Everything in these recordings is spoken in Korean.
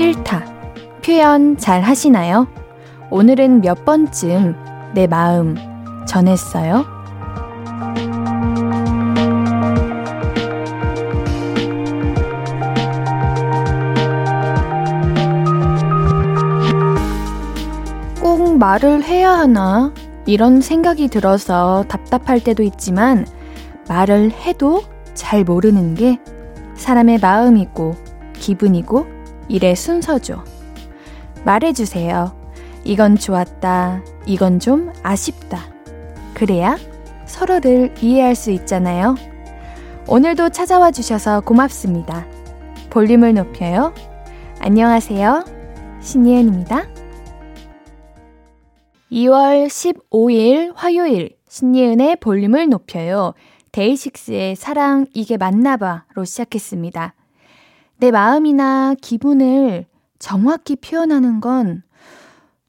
싫다. 표현 잘 하시나요? 오늘은 몇 번쯤 내 마음 전했어요? 꼭 말을 해야 하나? 이런 생각이 들어서 답답할 때도 있지만 말을 해도 잘 모르는 게 사람의 마음이고 기분이고 일의 순서죠. 말해주세요. 이건 좋았다. 이건 좀 아쉽다. 그래야 서로를 이해할 수 있잖아요. 오늘도 찾아와 주셔서 고맙습니다. 볼륨을 높여요. 안녕하세요. 신예은입니다. 2월 15일 화요일 신예은의 볼륨을 높여요. 데이식스의 사랑 이게 맞나봐로 시작했습니다. 내 마음이나 기분을 정확히 표현하는 건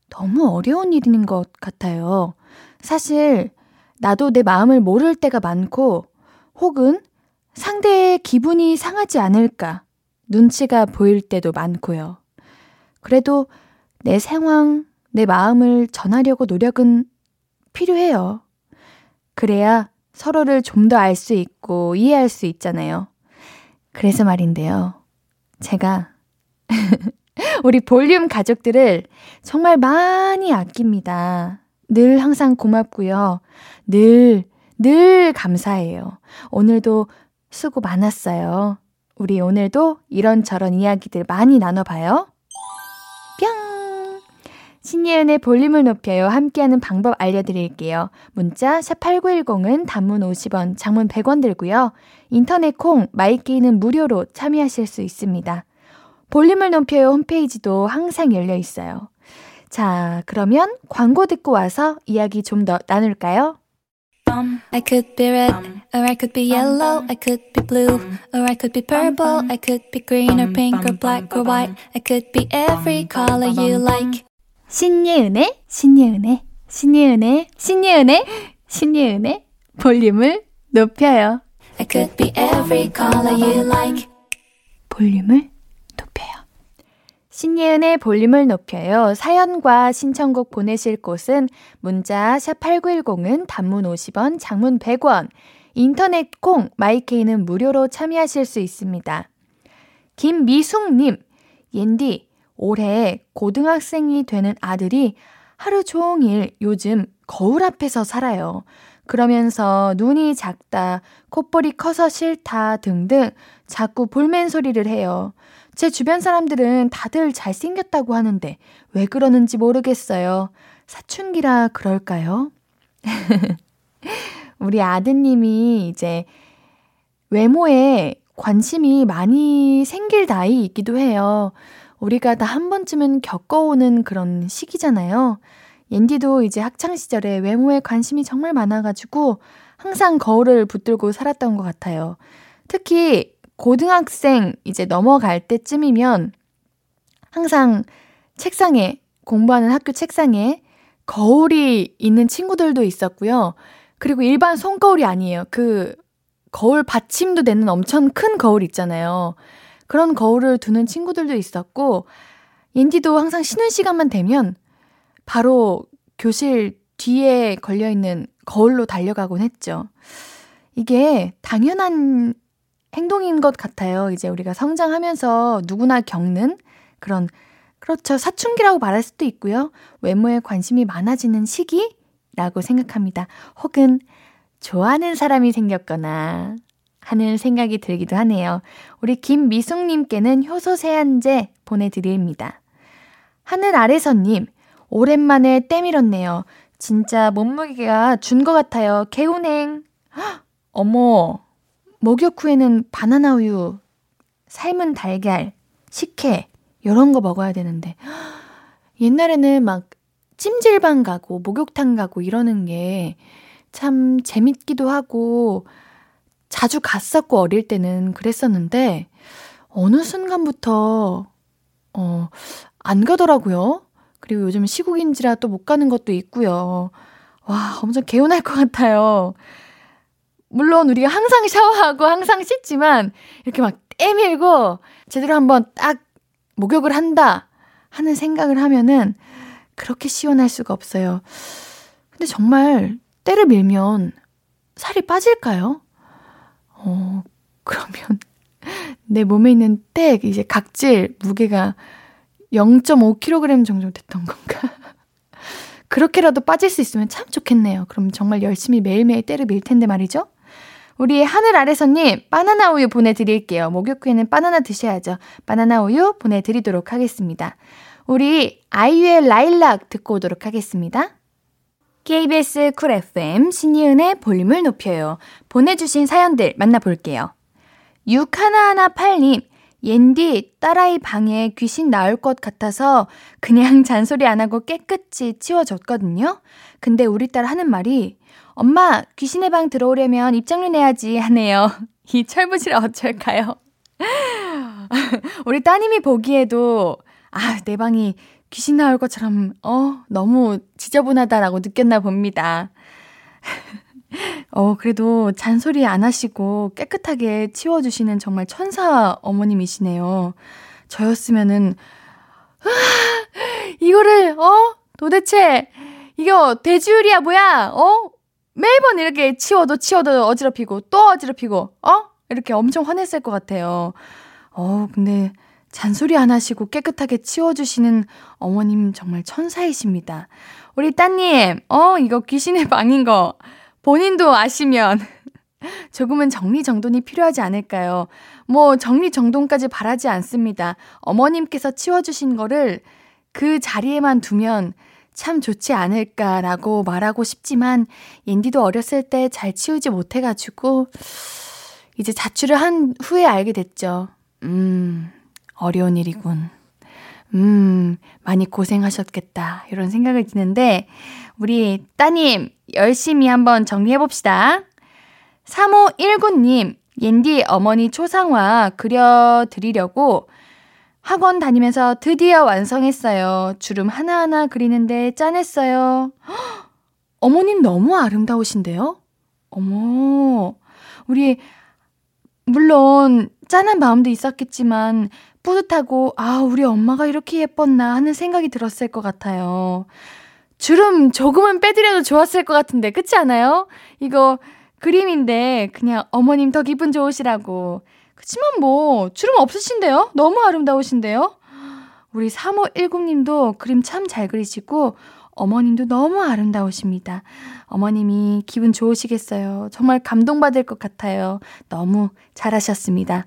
너무 어려운 일인 것 같아요. 사실 나도 내 마음을 모를 때가 많고 혹은 상대의 기분이 상하지 않을까 눈치가 보일 때도 많고요. 그래도 내 상황, 내 마음을 전하려고 노력은 필요해요. 그래야 서로를 좀 더 알 수 있고 이해할 수 있잖아요. 그래서 말인데요. 제가 우리 볼륨 가족들을 정말 많이 아낍니다. 늘 항상 고맙고요. 늘 감사해요. 오늘도 수고 많았어요. 우리 오늘도 이런저런 이야기들 많이 나눠봐요. 신예은의 볼륨을 높여요. 함께하는 방법 알려드릴게요. 문자 #8910은 단문 50원, 장문 100원 들고요. 인터넷 콩, 마이게이는 무료로 참여하실 수 있습니다. 볼륨을 높여요 홈페이지도 항상 열려 있어요. 자, 그러면 광고 듣고 와서 이야기 좀 더 나눌까요? I could be red, or I could be yellow, I could be blue, or I could be purple, I could be green or pink or black or white, I could be every color you like. 신예은의 볼륨을 높여요. I could be every color you like. 볼륨을 높여요. 신예은의 볼륨을 높여요. 사연과 신청곡 보내실 곳은 문자 #8910은 단문 50원, 장문 100원, 인터넷 콩, 마이케이는 무료로 참여하실 수 있습니다. 김미숙님, 옌디, 올해 고등학생이 되는 아들이 하루 종일 요즘 거울 앞에서 살아요. 그러면서 눈이 작다, 콧볼이 커서 싫다 등등 자꾸 볼멘 소리를 해요. 제 주변 사람들은 다들 잘생겼다고 하는데 왜 그러는지 모르겠어요. 사춘기라 그럴까요? 우리 아드님이 이제 외모에 관심이 많이 생길 나이이기도 해요. 우리가 다 한 번쯤은 겪어오는 그런 시기잖아요. 옌디도 이제 학창시절에 외모에 관심이 정말 많아가지고 항상 거울을 붙들고 살았던 것 같아요. 특히 고등학생 이제 넘어갈 때쯤이면 항상 책상에, 공부하는 학교 책상에 거울이 있는 친구들도 있었고요. 그리고 일반 손거울이 아니에요. 그 거울 받침도 되는 엄청 큰 거울 있잖아요. 그런 거울을 두는 친구들도 있었고 옌디도 항상 쉬는 시간만 되면 바로 교실 뒤에 걸려있는 거울로 달려가곤 했죠. 이게 당연한 행동인 것 같아요. 이제 우리가 성장하면서 누구나 겪는 그런, 그렇죠, 사춘기라고 말할 수도 있고요. 외모에 관심이 많아지는 시기라고 생각합니다. 혹은 좋아하는 사람이 생겼거나 하는 생각이 들기도 하네요. 우리 김미숙님께는 효소 세안제 보내드립니다. 하늘 아래서님, 오랜만에 때밀었네요. 진짜 몸무게가 준 것 같아요. 개운행. 헉, 어머, 목욕 후에는 바나나 우유, 삶은 달걀, 식혜 이런 거 먹어야 되는데 헉, 옛날에는 막 찜질방 가고 목욕탕 가고 이러는 게 참 재밌기도 하고 자주 갔었고 어릴 때는 그랬었는데 어느 순간부터 안 가더라고요. 그리고 요즘 시국인지라 또 못 가는 것도 있고요. 와, 엄청 개운할 것 같아요. 물론 우리가 항상 샤워하고 항상 씻지만 이렇게 막 때밀고 제대로 한번 딱 목욕을 한다 하는 생각을 하면은 그렇게 시원할 수가 없어요. 근데 정말 때를 밀면 살이 빠질까요? 그러면 내 몸에 있는 때 이제 각질 무게가 0.5kg 정도 됐던 건가? 그렇게라도 빠질 수 있으면 참 좋겠네요. 그럼 정말 열심히 매일매일 때를 밀 텐데 말이죠. 우리 하늘 아래서님 바나나 우유 보내드릴게요. 목욕 후에는 바나나 드셔야죠. 바나나 우유 보내드리도록 하겠습니다. 우리 아이유의 라일락 듣고 오도록 하겠습니다. KBS 쿨 FM 신예은의 볼륨을 높여요. 보내주신 사연들 만나볼게요. 6118님, 옌디 딸아이 방에 귀신 나올 것 같아서 그냥 잔소리 안 하고 깨끗이 치워줬거든요. 근데 우리 딸 하는 말이 엄마 귀신의 방 들어오려면 입장료 내야지 하네요. 이 철부지라 어쩔까요? 우리 따님이 보기에도 내 방이 귀신 나올 것처럼 너무 지저분하다라고 느꼈나 봅니다. 그래도 잔소리 안 하시고 깨끗하게 치워주시는 정말 천사 어머님이시네요. 저였으면은, 이거를, 도대체, 이거 돼지우리야 뭐야? 매번 이렇게 치워도 어지럽히고 또 어지럽히고, 이렇게 엄청 화냈을 것 같아요. 근데 잔소리 안 하시고 깨끗하게 치워주시는 어머님 정말 천사이십니다. 우리 따님, 이거 귀신의 방인 거. 본인도 아시면 조금은 정리정돈이 필요하지 않을까요? 뭐 정리정돈까지 바라지 않습니다. 어머님께서 치워주신 거를 그 자리에만 두면 참 좋지 않을까라고 말하고 싶지만 옌디도 어렸을 때 잘 치우지 못해가지고 이제 자취를 한 후에 알게 됐죠. 어려운 일이군. 많이 고생하셨겠다. 이런 생각을 드는데 우리 따님 열심히 한번 정리해봅시다. 3519님, 옌디 어머니 초상화 그려드리려고 학원 다니면서 드디어 완성했어요. 주름 하나하나 그리는데 짠했어요. 헉, 어머님 너무 아름다우신데요? 어머, 우리 물론 짠한 마음도 있었겠지만 뿌듯하고 우리 엄마가 이렇게 예뻤나 하는 생각이 들었을 것 같아요. 주름 조금은 빼드려도 좋았을 것 같은데 그렇지 않아요? 이거 그림인데 그냥 어머님 더 기분 좋으시라고. 그치만 뭐 주름 없으신데요? 너무 아름다우신데요? 우리 3510님도 그림 참 잘 그리시고 어머님도 너무 아름다우십니다. 어머님이 기분 좋으시겠어요. 정말 감동받을 것 같아요. 너무 잘하셨습니다.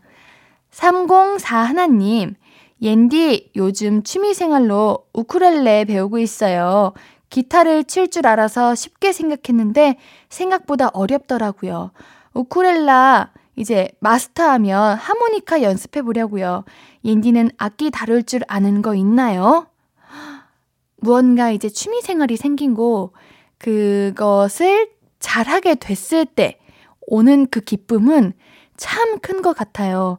304 하나님, 옌디 요즘 취미생활로 우쿨렐레 배우고 있어요. 기타를 칠 줄 알아서 쉽게 생각했는데 생각보다 어렵더라고요. 우쿨렐라 이제 마스터하면 하모니카 연습해보려고요. 옌디는 악기 다룰 줄 아는 거 있나요? 무언가 이제 취미생활이 생기고 그것을 잘하게 됐을 때 오는 그 기쁨은 참 큰 것 같아요.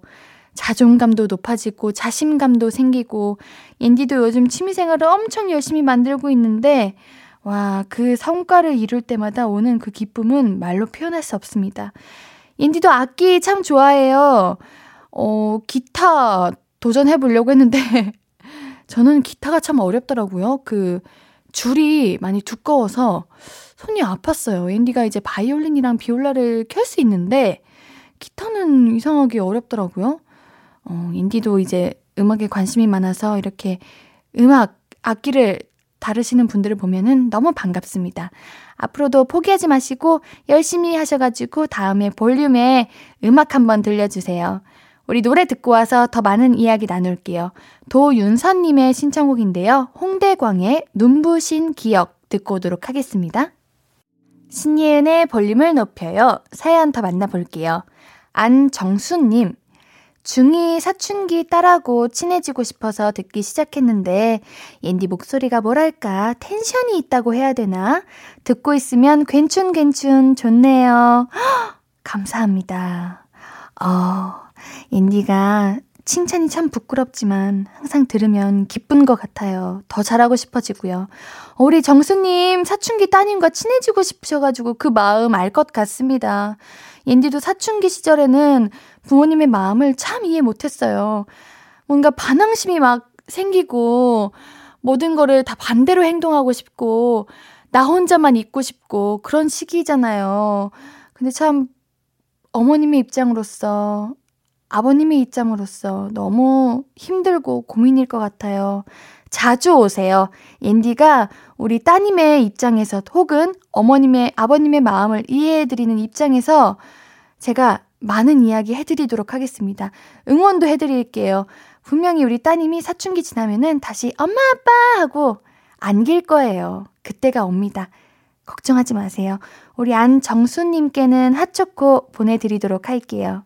자존감도 높아지고 자신감도 생기고 옌디도 요즘 취미생활을 엄청 열심히 만들고 있는데 그 성과를 이룰 때마다 오는 그 기쁨은 말로 표현할 수 없습니다. 옌디도 악기 참 좋아해요. 기타 도전해보려고 했는데 저는 기타가 참 어렵더라고요. 그 줄이 많이 두꺼워서 손이 아팠어요. 옌디가 이제 바이올린이랑 비올라를 켤 수 있는데 기타는 이상하게 어렵더라고요. 인디도 이제 음악에 관심이 많아서 이렇게 음악, 악기를 다루시는 분들을 보면은 너무 반갑습니다. 앞으로도 포기하지 마시고 열심히 하셔가지고 다음에 볼륨에 음악 한번 들려주세요. 우리 노래 듣고 와서 더 많은 이야기 나눌게요. 도윤선님의 신청곡인데요. 홍대광의 눈부신 기억 듣고 오도록 하겠습니다. 신예은의 볼륨을 높여요. 사연 더 만나볼게요. 안정수님, 중2 사춘기 딸하고 친해지고 싶어서 듣기 시작했는데 옌디 목소리가 뭐랄까 텐션이 있다고 해야 되나? 듣고 있으면 괜춘 좋네요. 허, 감사합니다. 옌디가 칭찬이 참 부끄럽지만 항상 들으면 기쁜 것 같아요. 더 잘하고 싶어지고요. 우리 정수님 사춘기 따님과 친해지고 싶으셔가지고 그 마음 알 것 같습니다. 옌디도 사춘기 시절에는 부모님의 마음을 참 이해 못했어요. 뭔가 반항심이 막 생기고 모든 거를 다 반대로 행동하고 싶고 나 혼자만 있고 싶고 그런 시기잖아요. 근데 참 어머님의 입장으로서 아버님의 입장으로서 너무 힘들고 고민일 것 같아요. 자주 오세요. 옌디가 우리 따님의 입장에서 혹은 어머님의 아버님의 마음을 이해해드리는 입장에서 제가 많은 이야기 해드리도록 하겠습니다. 응원도 해드릴게요. 분명히 우리 따님이 사춘기 지나면은 다시 엄마 아빠 하고 안길 거예요. 그때가 옵니다. 걱정하지 마세요. 우리 안정수님께는 핫초코 보내드리도록 할게요.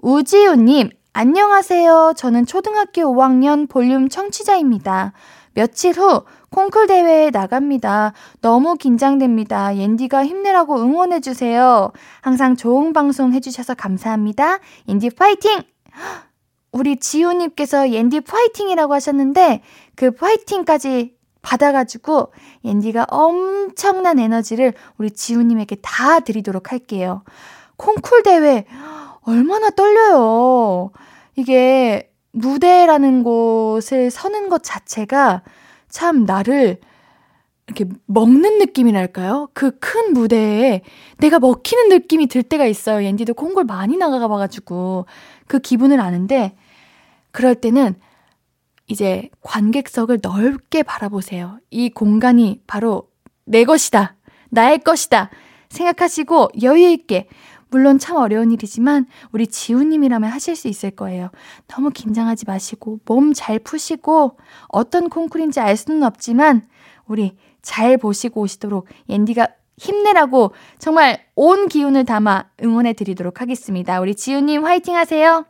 우지우님, 안녕하세요. 저는 초등학교 5학년 볼륨 청취자입니다. 며칠 후 콩쿨 대회에 나갑니다. 너무 긴장됩니다. 옌디가 힘내라고 응원해주세요. 항상 좋은 방송 해주셔서 감사합니다. 옌디 파이팅! 우리 지우님께서 옌디 파이팅이라고 하셨는데 그 파이팅까지 받아가지고 옌디가 엄청난 에너지를 우리 지우님에게 다 드리도록 할게요. 콩쿨 대회 얼마나 떨려요. 이게 무대라는 곳을 서는 것 자체가 참 나를 이렇게 먹는 느낌이랄까요? 그 큰 무대에 내가 먹히는 느낌이 들 때가 있어요. 옌디도 콩골 많이 나가봐가지고 그 기분을 아는데 그럴 때는 이제 관객석을 넓게 바라보세요. 이 공간이 바로 내 것이다. 나의 것이다. 생각하시고 여유 있게 물론 참 어려운 일이지만 우리 지우님이라면 하실 수 있을 거예요. 너무 긴장하지 마시고 몸 잘 푸시고 어떤 콩쿨인지 알 수는 없지만 우리 잘 보시고 오시도록 옌디가 힘내라고 정말 온 기운을 담아 응원해 드리도록 하겠습니다. 우리 지우님 화이팅 하세요.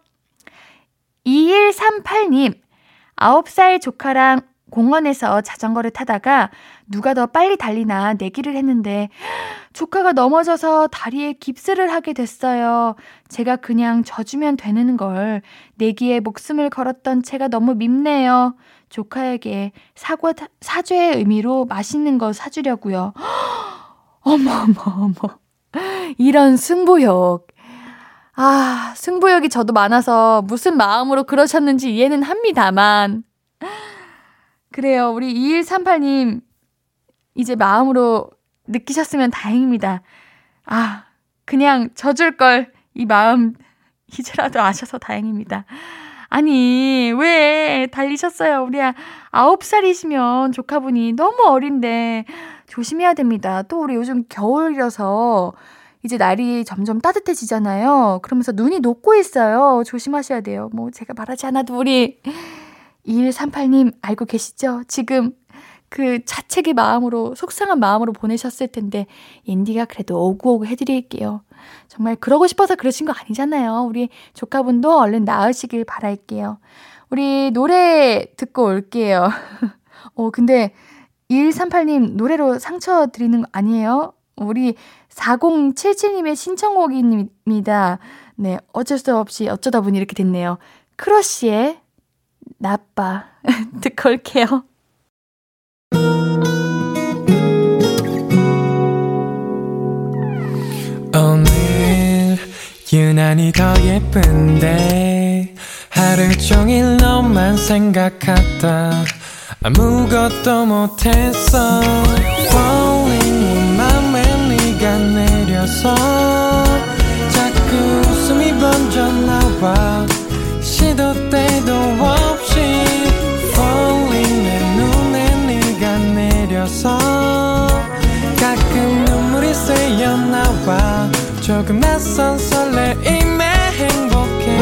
2138님 9살 조카랑 공원에서 자전거를 타다가 누가 더 빨리 달리나 내기를 했는데 조카가 넘어져서 다리에 깁스를 하게 됐어요. 제가 그냥 져주면 되는 걸 내기에 목숨을 걸었던 제가 너무 밉네요. 조카에게 사죄의 의미로 맛있는 거 사주려고요. 어머 이런 승부욕. 아, 승부욕이 저도 많아서 무슨 마음으로 그러셨는지 이해는 합니다만 그래요. 우리 2138님 이제 마음으로 느끼셨으면 다행입니다. 아, 그냥 져줄 걸 이 마음 이제라도 아셔서 다행입니다. 아니, 왜 달리셨어요? 우리 9살이시면 조카분이 너무 어린데 조심해야 됩니다. 또 우리 요즘 겨울이라서 이제 날이 점점 따뜻해지잖아요. 그러면서 눈이 녹고 있어요. 조심하셔야 돼요. 뭐 제가 말하지 않아도 우리 2138님 알고 계시죠? 지금 그 자책의 마음으로 속상한 마음으로 보내셨을 텐데 옌디가 그래도 오구오구 해드릴게요. 정말 그러고 싶어서 그러신 거 아니잖아요. 우리 조카분도 얼른 나으시길 바랄게요. 우리 노래 듣고 올게요. 근데 2138님 노래로 상처 드리는 거 아니에요? 우리 4077님의 신청곡입니다. 네, 어쩔 수 없이 어쩌다 보니 이렇게 됐네요. 크러쉬의 나빠 듣고 올게요. 오늘 유난히 더 예쁜데 하루 종일 너만 생각하다 아무것도 못했어. Falling 온 맘에 네가 내려서 자꾸 웃음이 번져 나와 시도 때도 없이 Falling 내 눈에 네가 내려서 가끔 눈물이 새어 나와 조금 낯선 설레임에 행복해.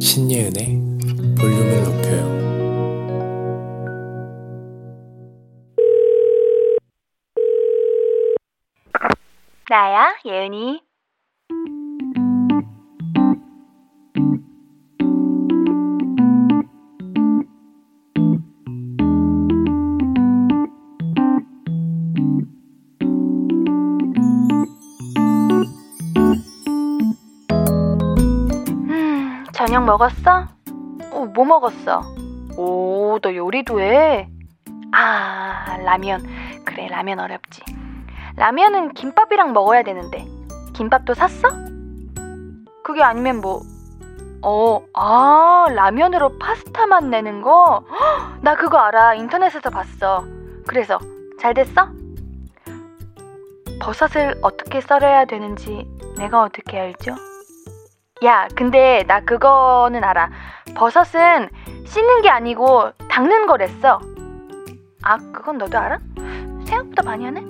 신예은의 볼륨을 높여요. 나야, 예은이. 저녁 먹었어? 뭐 먹었어? 너 요리도 해? 라면. 그래, 라면 어렵지. 라면은 김밥이랑 먹어야 되는데 김밥도 샀어? 그게 아니면 뭐 라면으로 파스타만 내는 거? 헉, 나 그거 알아. 인터넷에서 봤어. 그래서 잘 됐어? 버섯을 어떻게 썰어야 되는지 내가 어떻게 알죠? 야, 근데 나 그거는 알아. 버섯은 씻는 게 아니고 닦는 거랬어. 아, 그건 너도 알아? 생각보다 많이 하네?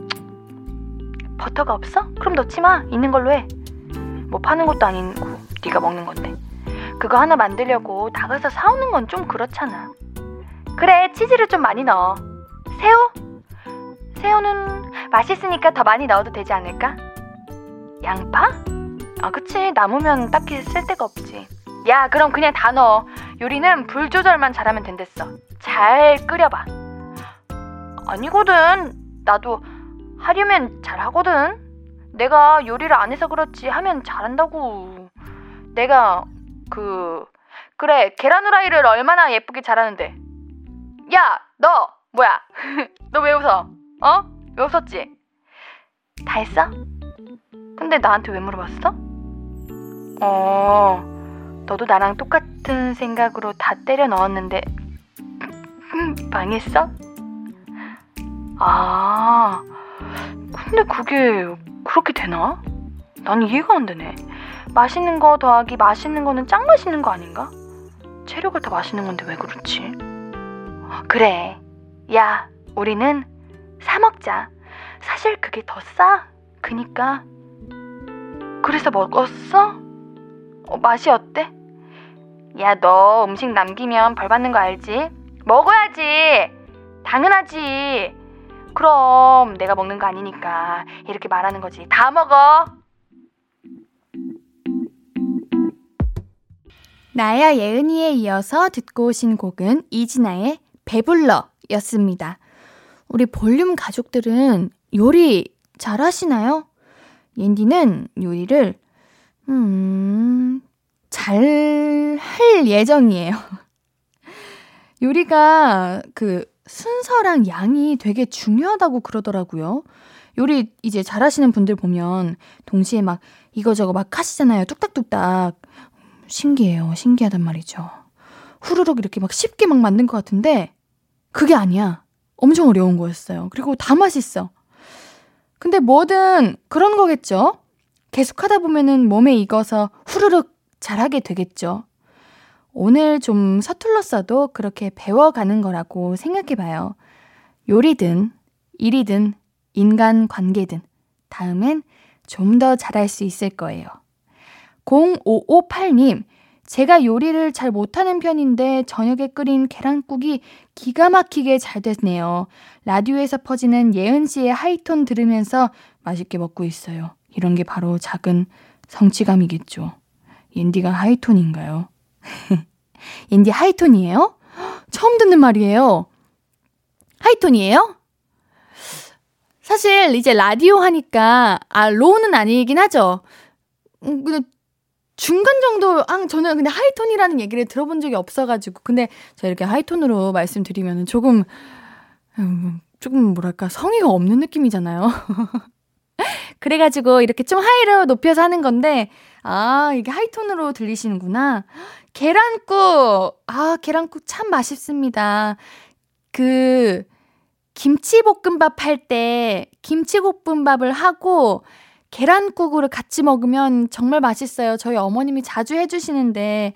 버터가 없어? 그럼 넣지 마. 있는 걸로 해. 뭐 파는 것도 아니고 네가 먹는 건데. 그거 하나 만들려고 나가서 사오는 건 좀 그렇잖아. 그래, 치즈를 좀 많이 넣어. 새우? 새우는 맛있으니까 더 많이 넣어도 되지 않을까? 양파? 아, 그치. 남으면 딱히 쓸데가 없지. 야, 그럼 그냥 다 넣어. 요리는 불 조절만 잘하면 된댔어. 잘 끓여봐. 아니거든. 나도 하려면 잘하거든. 내가 요리를 안 해서 그렇지 하면 잘한다고. 내가 그래 계란 후라이를 얼마나 예쁘게 잘하는데. 야, 너 뭐야? 너 왜 웃어? 어? 왜 웃었지? 다 했어? 근데 나한테 왜 물어봤어? 너도 나랑 똑같은 생각으로 다 때려 넣었는데 망했어? 아, 근데 그게 그렇게 되나? 난 이해가 안 되네. 맛있는 거 더하기 맛있는 거는 짱 맛있는 거 아닌가? 재료가 다 맛있는 건데 왜 그렇지? 그래. 야, 우리는 사 먹자. 사실 그게 더 싸. 그니까. 그래서 먹었어? 맛이 어때? 야, 너 음식 남기면 벌 받는 거 알지? 먹어야지. 당연하지. 그럼 내가 먹는 거 아니니까 이렇게 말하는 거지. 다 먹어. 나야 예은이에 이어서 듣고 오신 곡은 이진아의 배불러였습니다. 우리 볼륨 가족들은 요리 잘하시나요? 옌디는 요리를 잘 할 예정이에요. 요리가 그 순서랑 양이 되게 중요하다고 그러더라고요. 요리 이제 잘하시는 분들 보면 동시에 막 이거저거 막 하시잖아요. 뚝딱뚝딱. 신기해요. 신기하단 말이죠. 후루룩 이렇게 막 쉽게 막 만든 것 같은데 그게 아니야. 엄청 어려운 거였어요. 그리고 다 맛있어. 근데 뭐든 그런 거겠죠. 계속하다 보면은 몸에 익어서 후루룩 잘하게 되겠죠. 오늘 좀 서툴렀어도 그렇게 배워가는 거라고 생각해봐요. 요리든 일이든 인간관계든 다음엔 좀 더 잘할 수 있을 거예요. 0558님, 제가 요리를 잘 못하는 편인데 저녁에 끓인 계란국이 기가 막히게 잘 됐네요. 라디오에서 퍼지는 예은 씨의 하이톤 들으면서 맛있게 먹고 있어요. 이런 게 바로 작은 성취감이겠죠. 옌디가 하이톤인가요? 옌디 하이톤이에요? 처음 듣는 말이에요. 하이톤이에요? 사실 이제 라디오 하니까 로우는 아니긴 하죠. 근데 중간 정도, 저는 근데 하이톤이라는 얘기를 들어본 적이 없어가지고. 근데 제가 이렇게 하이톤으로 말씀드리면 조금 뭐랄까 성의가 없는 느낌이잖아요. 그래가지고 이렇게 좀 하이로 높여서 하는 건데, 아, 이게 하이톤으로 들리시는구나. 계란국! 아, 계란국 참 맛있습니다. 그 김치볶음밥 할 때 김치볶음밥을 하고 계란국으로 같이 먹으면 정말 맛있어요. 저희 어머님이 자주 해주시는데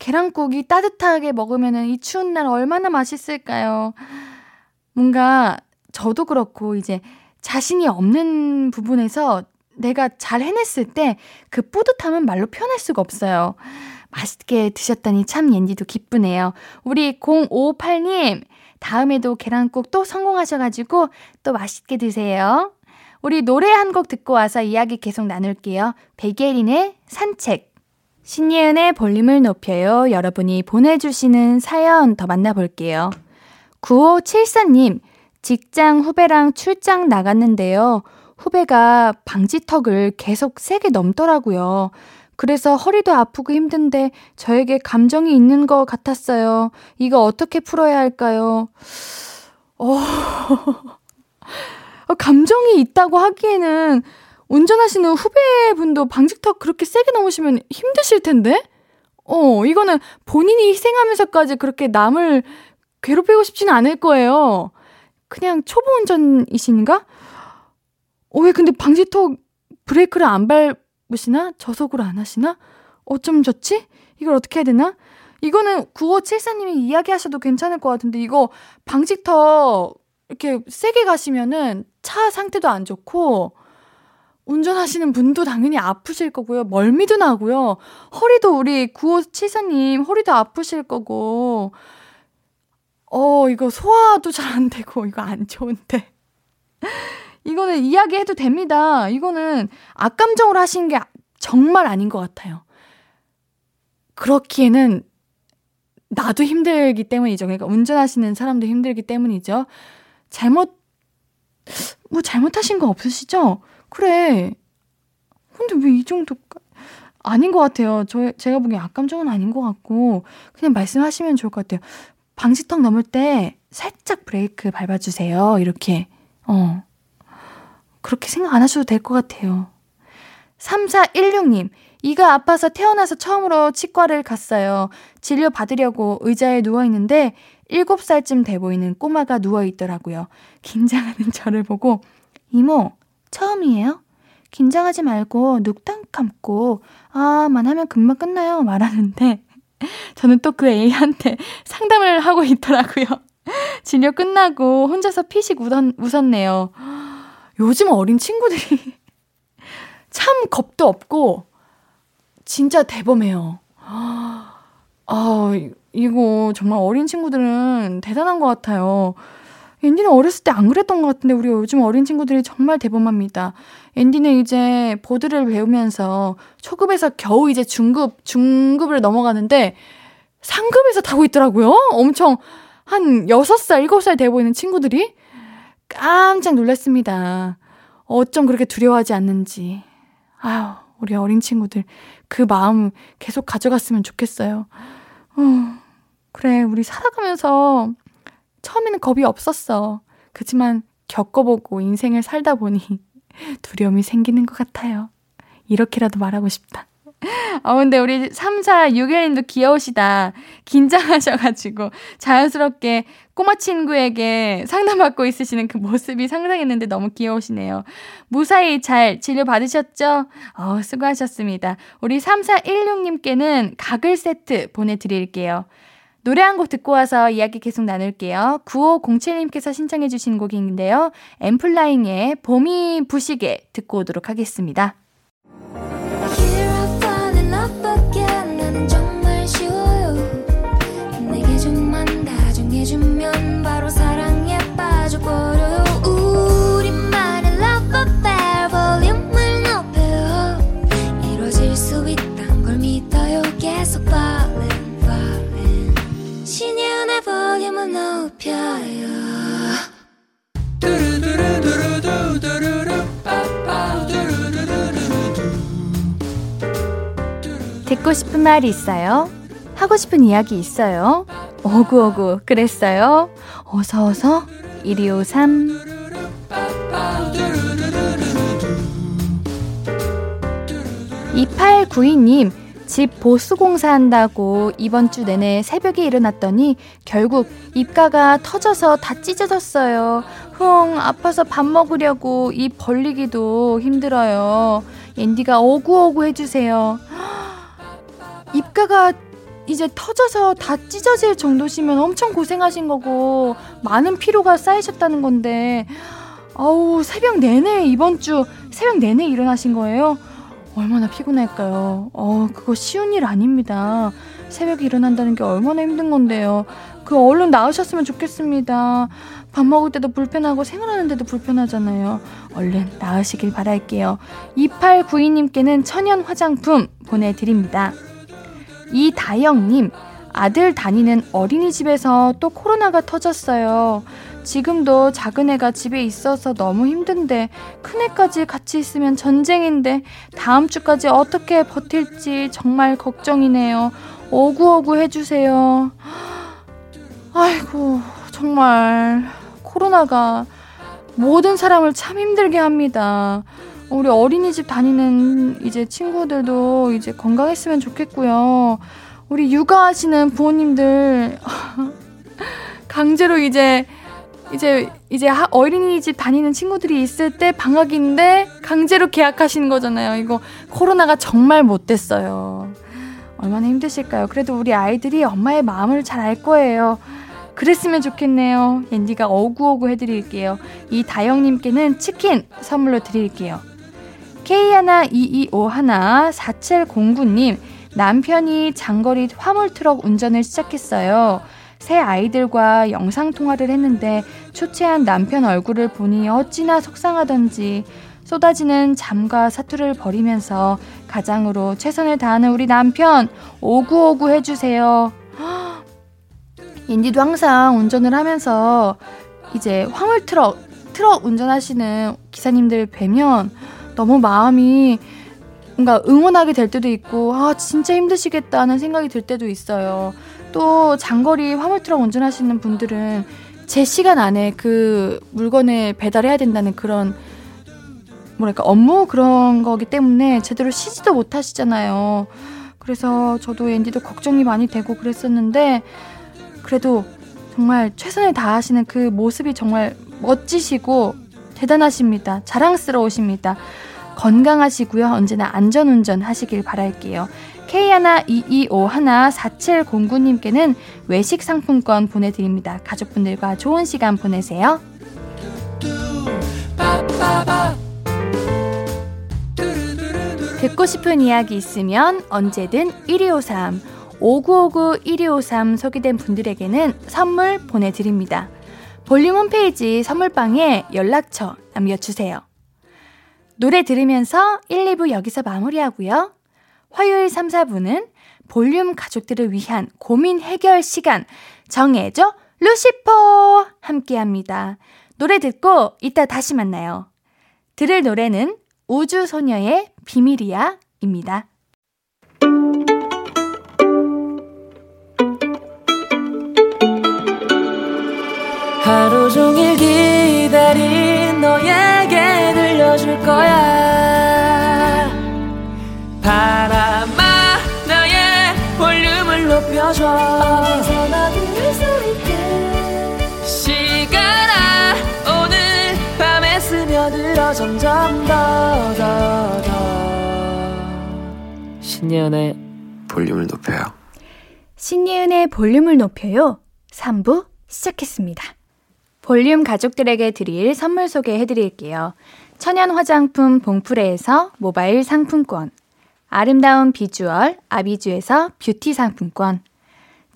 계란국이 따뜻하게 먹으면 이 추운 날 얼마나 맛있을까요? 뭔가 저도 그렇고 이제 자신이 없는 부분에서 내가 잘 해냈을 때 그 뿌듯함은 말로 표현할 수가 없어요. 맛있게 드셨다니 참 옌디도 기쁘네요. 우리 0558님, 다음에도 계란국 또 성공하셔가지고 또 맛있게 드세요. 우리 노래 한 곡 듣고 와서 이야기 계속 나눌게요. 백예린의 산책. 신예은의 볼륨을 높여요. 여러분이 보내주시는 사연 더 만나볼게요. 9574님, 직장 후배랑 출장 나갔는데요. 후배가 방지턱을 계속 세게 넘더라고요. 그래서 허리도 아프고 힘든데 저에게 감정이 있는 것 같았어요. 이거 어떻게 풀어야 할까요? 감정이 있다고 하기에는 운전하시는 후배분도 방직턱 그렇게 세게 넘으시면 힘드실 텐데? 이거는 본인이 희생하면서까지 그렇게 남을 괴롭히고 싶지는 않을 거예요. 그냥 초보 운전이신가? 왜 근데 방지턱 브레이크를 안 밟으시나? 저속으로 안 하시나? 어쩜 좋지? 이걸 어떻게 해야 되나? 이거는 9574님이 이야기하셔도 괜찮을 것 같은데, 이거 방지턱 이렇게 세게 가시면은 차 상태도 안 좋고 운전하시는 분도 당연히 아프실 거고요. 멀미도 나고요. 허리도 우리 9574님 허리도 아프실 거고, 이거 소화도 잘 안 되고, 이거 안 좋은데. 이거는 이야기해도 됩니다. 이거는 악감정으로 하신 게 정말 아닌 것 같아요. 그렇기에는 나도 힘들기 때문이죠. 그러니까 운전하시는 사람도 힘들기 때문이죠. 잘못하신 거 없으시죠? 그래. 근데 왜 이 정도 아닌 것 같아요. 제가 보기엔 악감정은 아닌 것 같고, 그냥 말씀하시면 좋을 것 같아요. 방지턱 넘을 때 살짝 브레이크 밟아주세요. 이렇게. 그렇게 생각 안 하셔도 될 것 같아요. 3416님, 이가 아파서 태어나서 처음으로 치과를 갔어요. 진료 받으려고 의자에 누워있는데 7살쯤 돼 보이는 꼬마가 누워있더라고요. 긴장하는 저를 보고, 이모, 처음이에요? 긴장하지 말고 눅땅 감고 만 하면 금방 끝나요. 말하는데 저는 또 그 애한테 상담을 하고 있더라고요. 진료 끝나고 혼자서 피식 웃었네요. 요즘 어린 친구들이 참 겁도 없고 진짜 대범해요. 이거 정말 어린 친구들은 대단한 것 같아요. 앤디는 어렸을 때 안 그랬던 것 같은데, 우리 요즘 어린 친구들이 정말 대범합니다. 앤디는 이제 보드를 배우면서 초급에서 겨우 이제 중급을 넘어가는데 상급에서 타고 있더라고요. 엄청 한 6살, 7살 돼 보이는 친구들이 깜짝 놀랐습니다. 어쩜 그렇게 두려워하지 않는지. 아유, 우리 어린 친구들 그 마음 계속 가져갔으면 좋겠어요. 그래, 우리 살아가면서 처음에는 겁이 없었어. 그치만 겪어보고 인생을 살다 보니 두려움이 생기는 것 같아요. 이렇게라도 말하고 싶다. 근데 우리 3461님도 귀여우시다. 긴장하셔가지고 자연스럽게 꼬마 친구에게 상담받고 있으시는 그 모습이 상상했는데 너무 귀여우시네요. 무사히 잘 진료 받으셨죠? 수고하셨습니다. 우리 3416님께는 가글 세트 보내드릴게요. 노래 한 곡 듣고 와서 이야기 계속 나눌게요. 9507님께서 신청해 주신 곡인데요. 엠플라잉의 봄이 부시게 듣고 오도록 하겠습니다. 듣고 싶은 말이 있어요? 하고 싶은 이야기 있어요? 어구어구 그랬어요? 어서어서 1253. (2892님) 집 보수 공사한다고 이번 주 내내 새벽에 일어났더니 결국 입가가 터져서 다 찢어졌어요. 흥, 아파서 밥 먹으려고 입 벌리기도 힘들어요. 앤디가 어구어구 해주세요. 입가가 이제 터져서 다 찢어질 정도시면 엄청 고생하신 거고 많은 피로가 쌓이셨다는 건데, 새벽 내내 이번 주 새벽 내내 일어나신 거예요? 얼마나 피곤할까요? 그거 쉬운 일 아닙니다. 새벽에 일어난다는 게 얼마나 힘든 건데요. 그 얼른 나으셨으면 좋겠습니다. 밥 먹을 때도 불편하고 생활하는 데도 불편하잖아요. 얼른 나으시길 바랄게요. 2892님께는 천연 화장품 보내드립니다. 이다영님, 아들 다니는 어린이집에서 또 코로나가 터졌어요. 지금도 작은 애가 집에 있어서 너무 힘든데 큰애까지 같이 있으면 전쟁인데 다음 주까지 어떻게 버틸지 정말 걱정이네요. 어구어구 해주세요. 아이고, 정말 코로나가 모든 사람을 참 힘들게 합니다. 우리 어린이집 다니는 이제 친구들도 이제 건강했으면 좋겠고요. 우리 육아하시는 부모님들 강제로 이제 어린이집 다니는 친구들이 있을 때 방학인데 강제로 계약하시는 거잖아요. 이거 코로나가 정말 못됐어요. 얼마나 힘드실까요? 그래도 우리 아이들이 엄마의 마음을 잘 알 거예요. 그랬으면 좋겠네요. 옌디가 어구어구 해드릴게요. 이다영님께는 치킨 선물로 드릴게요. K122514709님 남편이 장거리 화물트럭 운전을 시작했어요. 새 아이들과 영상통화를 했는데 초췌한 남편 얼굴을 보니 어찌나 속상하던지 쏟아지는 잠과 사투를 벌이면서 가장으로 최선을 다하는 우리 남편 오구오구 해주세요. 인디도 항상 운전을 하면서 이제 화물트럭 운전하시는 기사님들 뵈면 너무 마음이 뭔가 응원하게 될 때도 있고 아 진짜 힘드시겠다는 생각이 들 때도 있어요. 또 장거리 화물트럭 운전하시는 분들은 제 시간 안에 그 물건을 배달해야 된다는 그런 뭐랄까 업무 그런 거기 때문에 제대로 쉬지도 못하시잖아요. 그래서 저도 엔디도 걱정이 많이 되고 그랬었는데 그래도 정말 최선을 다하시는 그 모습이 정말 멋지시고 대단하십니다. 자랑스러우십니다. 건강하시고요. 언제나 안전운전 하시길 바랄게요. K122514709님께는 외식 상품권 보내드립니다. 가족분들과 좋은 시간 보내세요. 듣고 싶은 이야기 있으면 언제든 1253 5959 1253 소개된 분들에게는 선물 보내드립니다. 볼륨 홈페이지 선물방에 연락처 남겨주세요. 노래 들으면서 1, 2부 여기서 마무리하고요. 화요일 3, 4부는 볼륨 가족들을 위한 고민 해결 시간 정해줘 루시퍼 함께합니다. 노래 듣고 이따 다시 만나요. 들을 노래는 우주소녀의 비밀이야 입니다. 하루 종일 기다린 너에게 들려줄 거야. 바람아 너의 볼륨을 높여줘. 언제나 들을 수 있게. 시간아 오늘 밤에 스며들어 점점 더. 신예은의 볼륨을 높여요. 신예은의 볼륨을 높여요. 3부 시작했습니다. 볼륨 가족들에게 드릴 선물 소개해드릴게요. 천연 화장품 봉프레에서 모바일 상품권, 아름다운 비주얼 아비주에서 뷰티 상품권,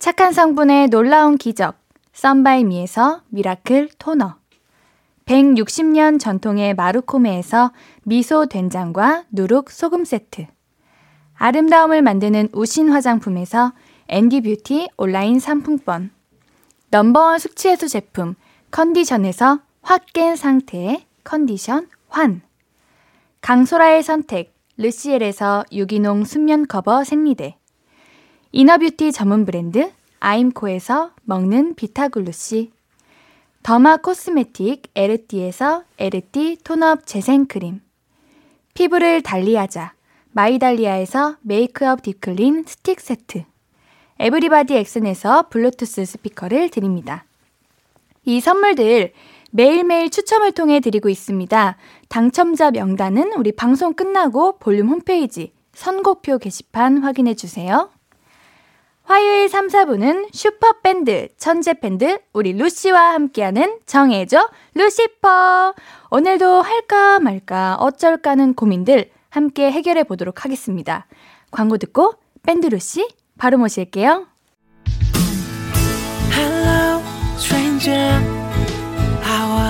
착한 성분의 놀라운 기적 썬바이미에서 미라클 토너, 160년 전통의 마루코메에서 미소 된장과 누룩 소금 세트, 아름다움을 만드는 우신 화장품에서 앤디 뷰티 온라인 상품권, 넘버원 숙취해소 제품 컨디션에서 확 깬 상태의 컨디션 환, 강소라의 선택 르시엘에서 유기농 순면 커버 생리대, 이너뷰티 전문 브랜드 아임코에서 먹는 비타글루시, 더마 코스메틱 에르띠에서 에르띠 톤업 재생크림, 피부를 달리하자 마이달리아에서 메이크업 딥클린 스틱 세트, 에브리바디 엑슨에서 블루투스 스피커를 드립니다. 이 선물들 매일매일 추첨을 통해 드리고 있습니다. 당첨자 명단은 우리 방송 끝나고 볼륨 홈페이지 선고표 게시판 확인해주세요. 화요일 3, 4부는 슈퍼밴드, 천재밴드, 우리 루시와 함께하는 정해줘 루시퍼. 오늘도 할까 말까 어쩔까 하는 고민들 함께 해결해 보도록 하겠습니다. 광고 듣고 밴드 루시 바로 모실게요. Hello, stranger. How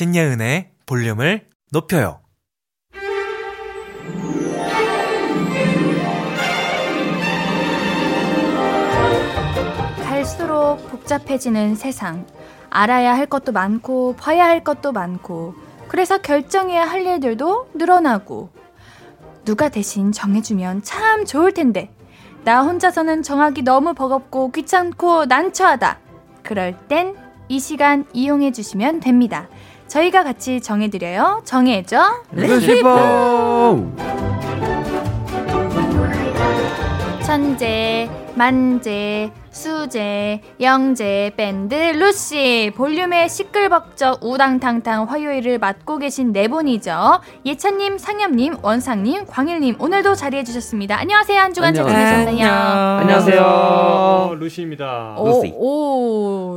신예은의 볼륨을 높여요. 갈수록 복잡해지는 세상. 알아야 할 것도 많고 봐야 할 것도 많고 그래서 결정해야 할 일들도 늘어나고 누가 대신 정해주면 참 좋을 텐데 나 혼자서는 정하기 너무 버겁고 귀찮고 난처하다. 그럴 땐 이 시간 이용해 주시면 됩니다. 저희가 같이 정해드려요. 정해줘 루시포. 천재, 만재, 수재, 영재 밴드 루시 볼륨의 시끌벅적 우당탕탕 화요일을 맡고 계신 네 분이죠. 예찬님, 상엽님, 원상님, 광일님 오늘도 자리해 주셨습니다. 안녕하세요. 한 주간 잘 지내셨나요? 안녕하세요. 루시입니다. 루시.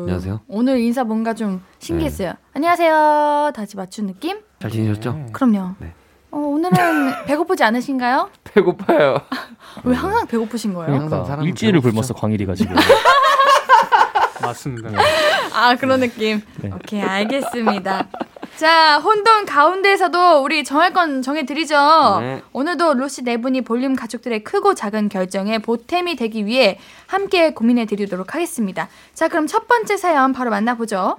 안녕하세요. 오늘 인사 뭔가 좀 신기했어요. 네. 안녕하세요. 다시 맞춘 느낌? 잘 지내셨죠? 그럼요. 네. 오늘은 배고프지 않으신가요? 배고파요. 왜 항상 배고프신 거예요? 그러니까. 일주일을 굶었어 광일이가 지금. 맞습니다. 아 그런 느낌. 네. 오케이 알겠습니다. 자 혼돈 가운데에서도 우리 정할 건 정해드리죠. 네. 오늘도 루시 네 분이 볼륨 가족들의 크고 작은 결정에 보탬이 되기 위해 함께 고민해드리도록 하겠습니다. 자 그럼 첫 번째 사연 바로 만나보죠.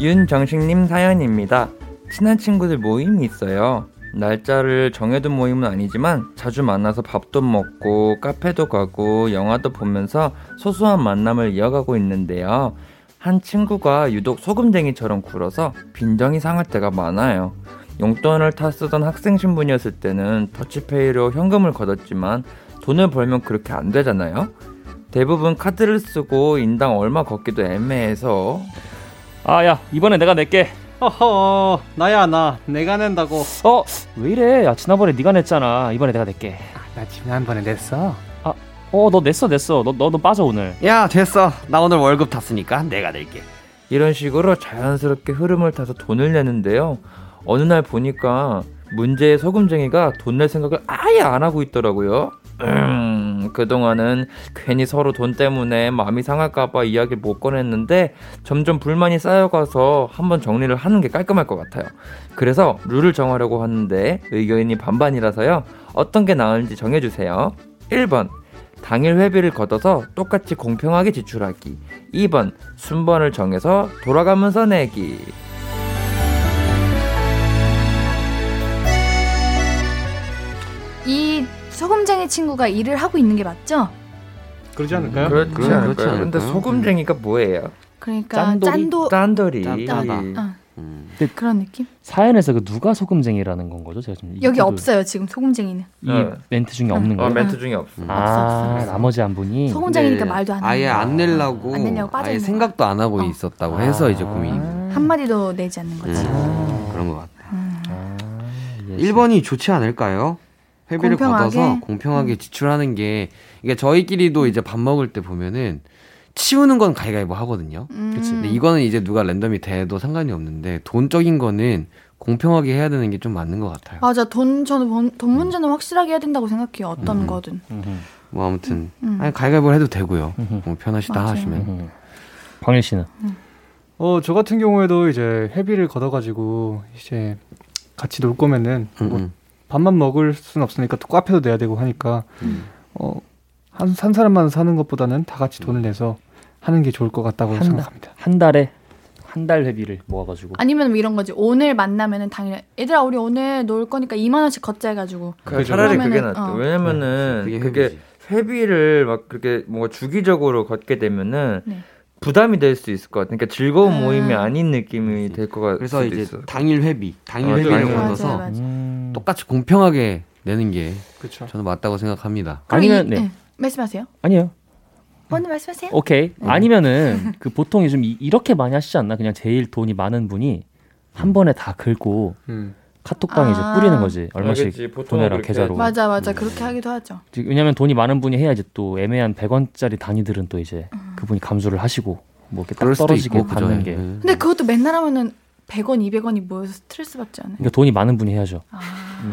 윤정식님 사연입니다. 친한 친구들 모임이 있어요. 날짜를 정해둔 모임은 아니지만 자주 만나서 밥도 먹고 카페도 가고 영화도 보면서 소소한 만남을 이어가고 있는데요. 한 친구가 유독 소금쟁이처럼 굴어서 빈정이 상할 때가 많아요. 용돈을 타 쓰던 학생 신분이었을 때는 터치페이로 현금을 걷었지만 돈을 벌면 그렇게 안 되잖아요. 대부분 카드를 쓰고 인당 얼마 걷기도 애매해서 아야 이번에 내가 낼게. 어허 나야 나 내가 낸다고. 어 왜이래. 야 지난번에 네가 냈잖아. 이번에 내가 낼게. 나 지난번에 냈어. 아 어 너 냈어. 너 빠져 오늘. 야 됐어. 나 오늘 월급 탔으니까 내가 낼게. 이런 식으로 자연스럽게 흐름을 타서 돈을 내는데요. 어느 날 보니까 문제의 소금쟁이가 돈 낼 생각을 아예 안 하고 있더라고요. 그동안은 괜히 서로 돈 때문에 마음이 상할까봐 이야기를 못 꺼냈는데 점점 불만이 쌓여가서 한번 정리를 하는 게 깔끔할 것 같아요. 그래서 룰을 정하려고 하는데 의견이 반반이라서요. 어떤 게 나은지 정해주세요. 1번 당일 회비를 걷어서 똑같이 공평하게 지출하기. 2번 순번을 정해서 돌아가면서 내기. 이 소금쟁이 친구가 일을 하고 있는 게 맞죠? 그러지 않을까요? 그렇지 않을까요? 근데 소금쟁이가 뭐예요? 그러니까 짠돌이. 그런 느낌? 사연에서 그 누가 소금쟁이라는 건 거죠? 제가 지금 여기 없어요 지금 소금쟁이는. 이 멘트 중에 없는 거예요? 멘트 중에 없어요. 없어. 나머지 한 분이 소금쟁이니까 말도 안 아예 안 내려고 아예 생각도 안 하고 있었다고 해서 이제 고민이 한마디도 내지 않는 거지. 그런 것 같아요. 1번이 좋지 않을까요? 회비를 걷어서 공평하게 지출하는 게 이게 저희끼리도 이제 밥 먹을 때 보면은 치우는 건 가위가위보 하거든요. 근데 이거는 이제 누가 랜덤이 돼도 상관이 없는데 돈적인 거는 공평하게 해야 되는 게 좀 맞는 것 같아요. 맞아. 저는 돈 문제는 확실하게 해야 된다고 생각해요. 어떤 거든. 뭐 아무튼 아니, 가위가위보 해도 되고요. 뭐 편하시다 맞아요. 하시면. 광일 씨는? 저 같은 경우에도 이제 회비를 걷어가지고 이제 같이 놀 거면은 뭐 밥만 먹을 수는 없으니까 또 카페도 내야 되고 하니까 한 사람만 사는 것보다는 다 같이 돈을 내서 하는 게 좋을 것 같다고 생각합니다. 한 달에 한 달 회비를 모아가지고 아니면 뭐 이런 거지. 오늘 만나면은 당일 얘들아 우리 오늘 놀 거니까 2만 원씩 걷자 해가지고 차라리 그게 낫죠. 왜냐면은 그게 회비를 막 그렇게 뭔가 주기적으로 걷게 되면은 부담이 될 수 있을 것 같아요. 그러니까 즐거운 모임이 아닌 느낌이 될 것 같아요. 그래서 이제 있어요. 당일 회비를 걷어서 똑같이 공평하게 내는 게 그쵸. 저는 맞다고 생각합니다. 아니면 말씀하세요. 아니요. 먼저 말씀하세요. 오케이. 아니면은 그 보통 요즘 이렇게 많이 하시지 않나? 그냥 제일 돈이 많은 분이 한 번에 다 긁고 카톡방에 이제 뿌리는 거지. 얼마씩 보내라 계좌로. 맞아. 그렇게 하기도 하죠. 왜냐면 돈이 많은 분이 해야 이제 또 애매한 100원짜리 단위들은 또 이제 그분이 감수를 하시고 뭐 이렇게 딱 떨어지게 있고, 받는 그죠. 게. 근데 그것도 맨날 하면은 100원, 200원이 모여서 스트레스 받지 않아요? 그러니까 돈이 많은 분이 해야죠.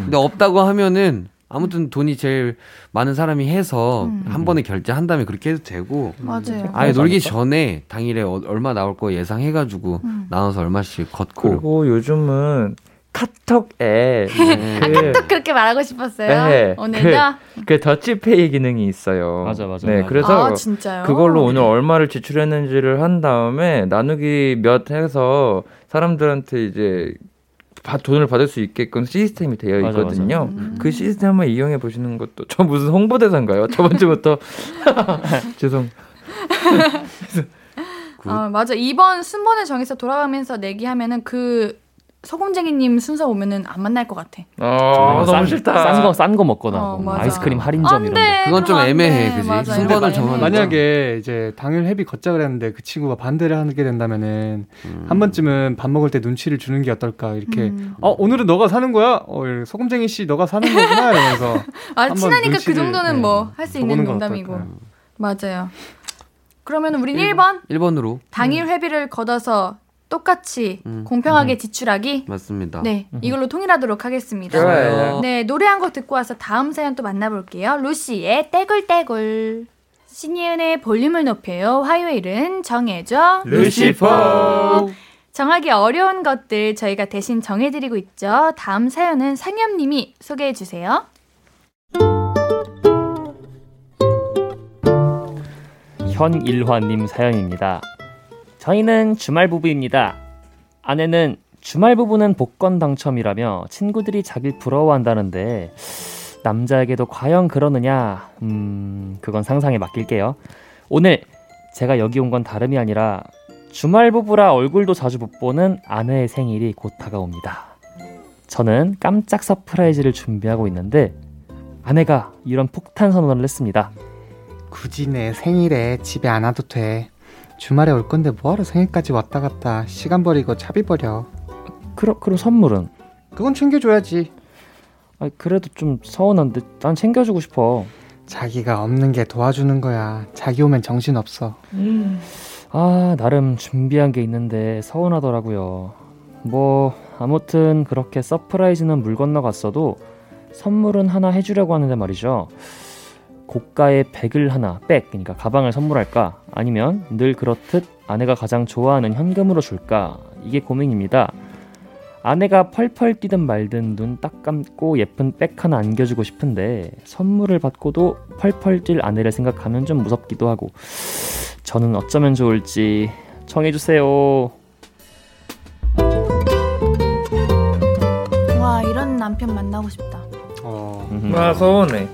근데 없다고 하면은 아무튼 돈이 제일 많은 사람이 해서 한 번에 결제한 다음에 그렇게 해도 되고 맞아요. 아예 놀기 전에 당일에 얼마 나올 거 예상해가지고 나눠서 얼마씩 걷고. 그리고 요즘은 카톡에 네. 아, 카톡 그렇게 말하고 싶었어요. 네. 오늘도 그 더치페이 기능이 있어요. 맞아. 네, 맞아. 그래서 아, 진짜요? 그걸로 오늘 얼마를 지출했는지를 한 다음에 나누기 몇 해서 사람들한테 이제 돈을 받을 수 있게끔 시스템이 되어 있거든요. 맞아. 그 시스템 한번 이용해 보시는 것도. 저 무슨 홍보대사인가요? 저번 주부터 죄송. 아, 맞아. 이번 순번을 정해서 돌아가면서 내기하면은 그 소금쟁이님 순서 오면은 안 만날 것 같아. 아, 너무 싫다. 싼 거 먹거나 뭐 아이스크림 할인점 이런 데. 그건 좀 애매해, 그지? 순번을 정하는. 만약에 이제 당일 회비 걷자 그랬는데 그 친구가 반대를 하게 된다면은 한 번쯤은 밥 먹을 때 눈치를 주는 게 어떨까 이렇게. 오늘은 너가 사는 거야? 소금쟁이 씨 너가 사는 거구나 이러면서. 아, 친하니까 눈치를, 그 정도는 네, 뭐 할 수 있는 농담이고. 맞아요. 그러면 우린 1번. 1번으로. 당일 회비를 걷어서. 똑같이 공평하게 지출하기. 맞습니다. 네, 이걸로 통일하도록 하겠습니다. 좋아요. 네, 노래 한 곡 듣고 와서 다음 사연 또 만나볼게요. 루시의 떼굴떼굴. 신예은의 볼륨을 높여요. 화요일은 정해줘 루시포. 정하기 어려운 것들 저희가 대신 정해드리고 있죠. 다음 사연은 상엽님이 소개해주세요. 현일화님 사연입니다. 저희는 주말부부입니다. 아내는 주말부부는 복권 당첨이라며 친구들이 자길 부러워한다는데 남자에게도 과연 그러느냐? 그건 상상에 맡길게요. 오늘 제가 여기 온 건 다름이 아니라 주말부부라 얼굴도 자주 못 보는 아내의 생일이 곧 다가옵니다. 저는 깜짝 서프라이즈를 준비하고 있는데 아내가 이런 폭탄 선언을 했습니다. 굳이 내 생일에 집에 안 와도 돼. 주말에 올 건데 뭐하러 생일까지 왔다 갔다 시간 버리고 차비 버려. 그럼 선물은? 그건 챙겨줘야지. 아니, 그래도 좀 서운한데 난 챙겨주고 싶어. 자기가 없는 게 도와주는 거야. 자기 오면 정신없어. 아, 나름 준비한 게 있는데 서운하더라고요. 뭐 아무튼 그렇게 서프라이즈는 물 건너갔어도 선물은 하나 해주려고 하는데 말이죠. 고가의 백, 그러니까 가방을 선물할까? 아니면 늘 그렇듯 아내가 가장 좋아하는 현금으로 줄까? 이게 고민입니다. 아내가 펄펄 뛰든 말든 눈 딱 감고 예쁜 백 하나 안겨주고 싶은데 선물을 받고도 펄펄 뛸 아내를 생각하면 좀 무섭기도 하고 저는 어쩌면 좋을지 정해주세요. 와, 이런 남편 만나고 싶다. 와, 서운해.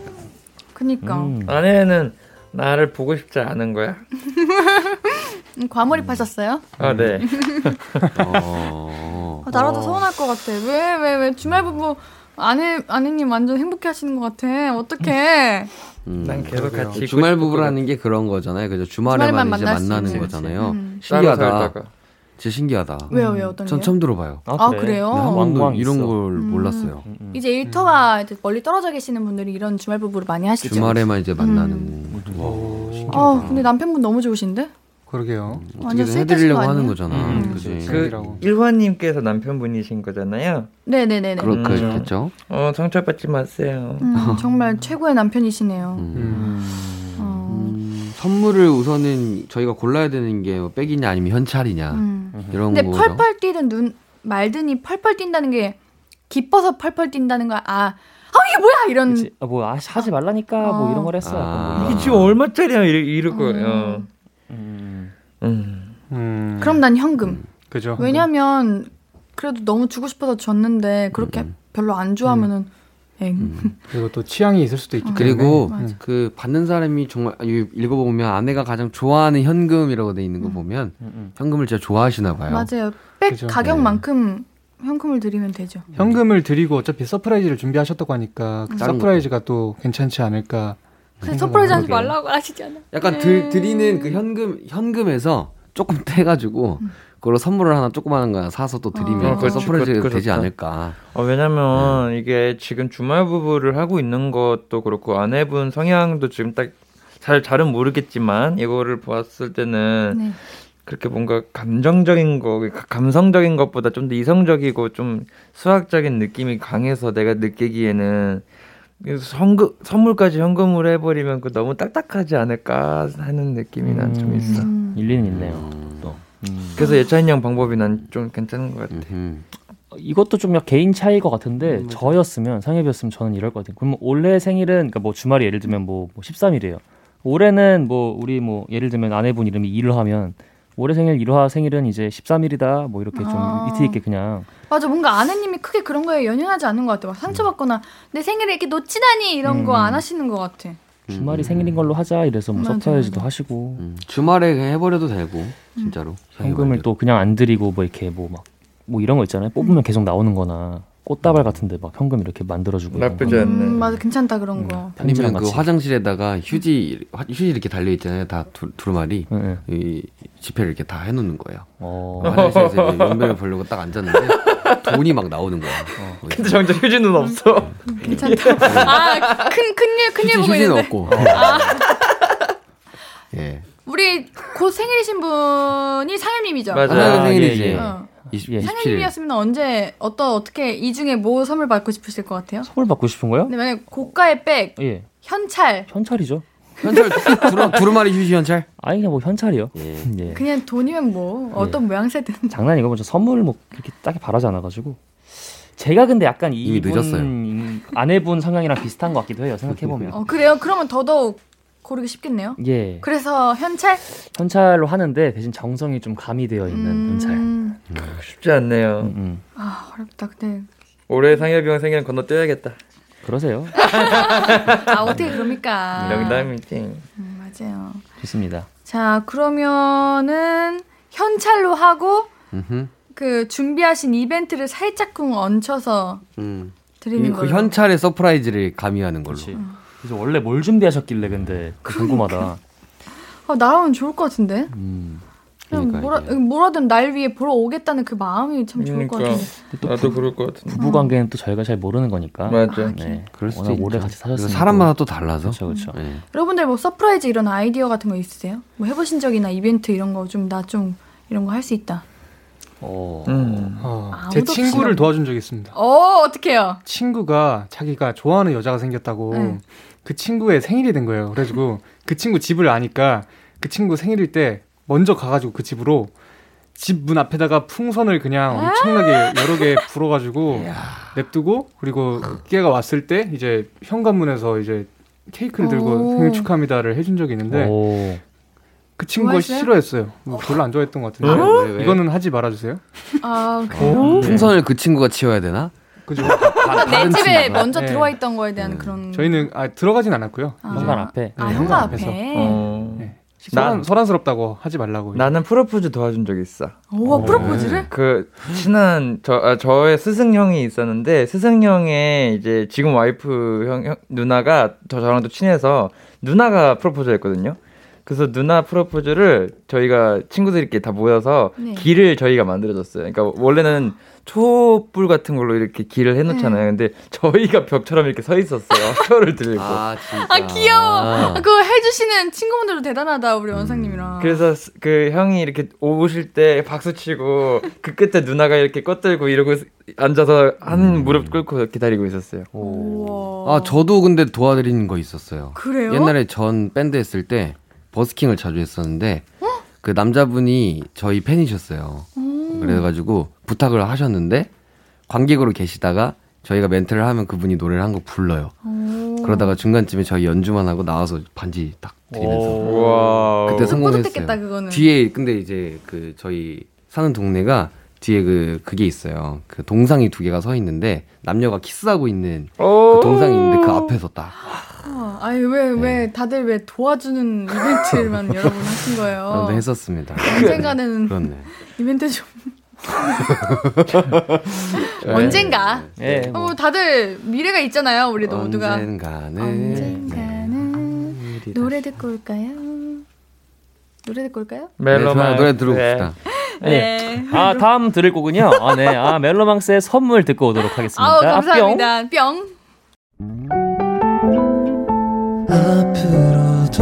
그니까 아내는 나를 보고 싶지 않은 거야. 과몰입하셨어요? 아, 네. 나라도 서운할 것 같아. 왜 주말부부 아내님 완전 행복해하시는 것 같아. 어떡해? 난 계속 같이 주말부부라는 게 그런 거잖아요. 그죠? 주말에만 이제 만나는 거잖아요. 신기하다. 진짜 신기하다. 왜요? 어떤 게? 전 처음 들어봐요. 아, 그래요? 네, 한 번도 이런 걸 몰랐어요. 이제 일터가 이제 멀리 떨어져 계시는 분들이 이런 주말 부부를 많이 하시죠. 주말에만 이제 만나는. 와, 신기하다. 아, 근데 남편분 너무 좋으신데? 그러게요. 어떻게든 해드리려고 하는 거잖아. 그치? 그 일화님께서 남편분이신 거잖아요. 네네네. 그렇겠죠. 상처받지 마세요. 정말 최고의 남편이시네요. 선물을 우선은 저희가 골라야 되는 게 백이냐 아니면 현찰이냐 이런 근데 거죠. 근데 펄펄 뛰든 눈 말든이 펄펄 뛴다는 게 기뻐서 펄펄 뛴다는 거야. 이게 뭐야 이런. 그치. 하지 말라니까 뭐 이런 걸 했어. 이게 지금 얼마짜리야 이럴 거예요. 그럼 난 현금. 그죠. 왜냐면 그래도 너무 주고 싶어서 줬는데 그렇게 별로 안 좋아하면은. 그리고 또 취향이 있을 수도 있기 때문에. 그리고 그 받는 사람이 정말 읽어보면 아내가 가장 좋아하는 현금이라고 돼 있는 거 보면 현금을 진짜 좋아하시나 봐요. 맞아요. 백 그죠? 가격만큼 현금을 드리면 되죠. 현금을 드리고 어차피 서프라이즈를 준비하셨다고 하니까 그 서프라이즈가 또 괜찮지 않을까. 서프라이즈 하지 말라고 하시잖아. 약간 드리는 그 현금에서 조금 떼가지고 그걸로 선물을 하나 조그마한 거 사서 또 드리면 서프라이즈가 되지 않을까. 왜냐면 이게 지금 주말 부부를 하고 있는 것도 그렇고 아내분 성향도 지금 딱 잘은 모르겠지만 이거를 보았을 때는 그렇게 뭔가 감성적인 것보다 좀 더 이성적이고 좀 수학적인 느낌이 강해서 내가 느끼기에는 그래서 선물까지 현금으로 해버리면 그 너무 딱딱하지 않을까 하는 느낌이 난 좀 있어. 일리는 있네요. 또. 그래서 예찬이 형 방법이 난 좀 괜찮은 것 같아. 이것도 좀 개인 차이일 것 같은데 저였으면 상엽이었으면 저는 이럴 거거든요. 그럼 올해 생일은 그러니까 뭐 주말이 예를 들면 뭐 13일이에요. 올해는 뭐 우리 뭐 예를 들면 아내분 이름이 일화면 올해 생일 일화 생일은 이제 13일이다 뭐 이렇게 좀 이틀 있게 그냥. 맞아, 뭔가 아내님이 크게 그런 거에 연연하지 않는 것 같아. 막 상처받거나 내 생일을 이렇게 놓치다니 이런 거 안 하시는 것 같아. 주말이 생일인 걸로 하자 이래서 뭐 서프라이즈도 하시고 주말에 그냥 해버려도 되고 진짜로 현금을 또 그냥 안 드리고 뭐 이렇게 뭐 막 뭐 이런 거 있잖아요. 뽑으면 계속 나오는 거나 꽃다발 같은데 막 현금 이렇게 만들어주고. 나쁘지 않네. 맞아, 괜찮다 그런 거. 아니면 그 화장실에다가 휴지 이렇게 달려있잖아요. 다 두루마리. 네. 이 지폐를 이렇게 다 해놓는 거예요. 화장실에서 연병을 보려고 딱 앉았는데 돈이 막 나오는 거야. 근데 정작 휴지는 없어. 괜찮다. 아, 큰일 보고 있는데. 휴지는 없고. 예. 우리 곧 생일이신 분이 상현님이죠. 맞아요. 생일이지. 예, 예. 상현님이었으면 언제 어떻게 이 중에 뭐 선물 받고 싶으실 것 같아요? 선물 받고 싶은 거요? 네, 만약 고가의 백, 예. 현찰이죠. 현찰 두루마리 휴지 현찰? 아니 그냥 뭐 현찰이요. 예. 그냥 돈이면 뭐 어떤 예. 모양새든. 장난이고 먼저 선물 뭐 그렇게 딱히 바라지 않아가지고. 제가 근데 약간 이분 아내분 성향이랑 비슷한 것 같기도 해요. 생각해보면. 그래요? 그러면 더더욱. 고르기 쉽겠네요. 예. 그래서 현찰로 하는데 대신 정성이 좀 가미되어 있는 현찰. 쉽지 않네요. 아 어렵다. 근데 올해 상엽이 형 생일은 건너뛰어야겠다. 그러세요. 아 어떻게 그럽니까? 명당이지. 맞아요. 좋습니다. 자 그러면은 현찰로 하고 그 준비하신 이벤트를 살짝쿵 얹혀서 드리는 걸로. 그 현찰의 서프라이즈를 가미하는 걸로. 그치. 그래서 원래 뭘 준비하셨길래 근데 궁금하다. 아, 나라면 좋을 것 같은데. 그냥 뭐라든 날 위해 보러 오겠다는 그 마음이 참 좋을 것 같은데. 나도 그럴 것 같은데. 부부관계는 또 저희가 잘 모르는 거니까. 맞아. 네. 그럴 수도 있죠. 오래 같이 사셨으니까. 사람마다 또 달라서. 그렇죠. 네. 여러분들 뭐 서프라이즈 이런 아이디어 같은 거 있으세요? 뭐 해보신 적이나 이벤트 이런 거 좀 나 좀 이런 거 할 수 있다. 제 친구를 도와준 적이 있습니다. 어떡해요? 친구가 자기가 좋아하는 여자가 생겼다고. 그 친구의 생일이 된 거예요. 그래가지고 그 친구 집을 아니까 그 친구 생일일 때 먼저 가가지고 그 집으로 집 문 앞에다가 풍선을 그냥 엄청나게 여러 개 불어가지고 냅두고 그리고 걔가 왔을 때 이제 현관문에서 이제 케이크를 들고 생일 축하합니다를 해준 적이 있는데 그 친구가 싫어했어요. 뭐 별로 안 좋아했던 것 같은데 왜? 이거는 하지 말아주세요. 아 풍선을 그 친구가 치워야 되나? 그죠. 내 집에 먼저 들어와 있던 거에 대한 그런. 저희는 들어가진 않았고요. 현관 앞에. 현관 앞에서. 네. 난 소란스럽다고 하지 말라고. 나는 프로포즈 도와준 적이 있어. 프로포즈를? 그 친한 저의 스승 형이 있었는데 스승 형의 이제 지금 와이프 형 누나가 저랑도 친해서 누나가 프로포즈했거든요. 그래서 누나 프로포즈를 저희가 친구들끼리 다 모여서 길을 저희가 만들어줬어요. 그러니까 원래는 촛불 같은 걸로 이렇게 길을 해놓잖아요. 근데 저희가 벽처럼 이렇게 서 있었어요. 표를 들고. 귀여워. 그거 해주시는 친구분들도 대단하다. 우리 원상님이랑. 그래서 그 형이 이렇게 오실 때 박수치고 그 끝에 누나가 이렇게 껏들고 이러고 앉아서 한 무릎 꿇고 기다리고 있었어요. 저도 근데 도와드리는 거 있었어요. 그래요? 옛날에 전 밴드 했을 때 버스킹을 자주 했었는데 그 남자분이 저희 팬이셨어요. 그래가지고 부탁을 하셨는데 관객으로 계시다가 저희가 멘트를 하면 그분이 노래를 한 곡 불러요. 그러다가 중간쯤에 저희 연주만 하고 나와서 반지 딱 드리면서 그때 성공했어요. 뒤에 근데 이제 그 저희 사는 동네가 뒤에 그게 있어요. 그 동상이 두 개가 서 있는데 남녀가 키스하고 있는 그 동상이 있는데 그 앞에서 딱. 왜 다들 왜 도와주는 이벤트만 여러분 하신 거예요? 네, 했었습니다. 언젠가는 그렇네. 이벤트 좀 언젠가. 네, 뭐. 다들 미래가 있잖아요. 우리도 모두가 언젠가는 노래 듣고 올까요? 멜로망스 노래 들어봅시다. 네. 다음 들을 곡은요. 멜로망스의 선물 듣고 오도록 하겠습니다. 감사합니다. 뿅. 앞으로도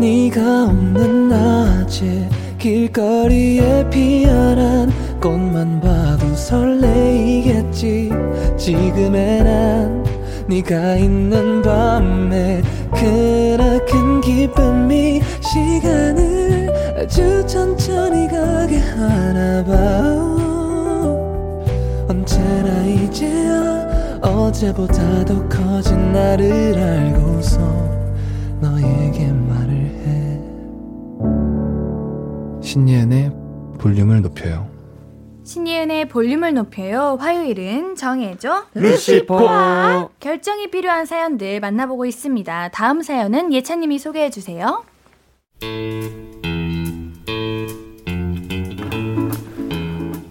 네가 없는 낮에 길거리에 피어난 꽃만 봐도 설레이겠지. 지금의 난 네가 있는 밤에 그나큰 기쁨이 시간을 아주 천천히 가게 하나봐. 언제나 이제야 어제보다 더 커진 나를 알고서 너에게 말을 해. 신예은의 볼륨을 높여요. 신예은의 볼륨을 높여요. 화요일은 정해줘 루시포 결정이 필요한 사연들 만나보고 있습니다. 다음 사연은 예찬님이 소개해주세요.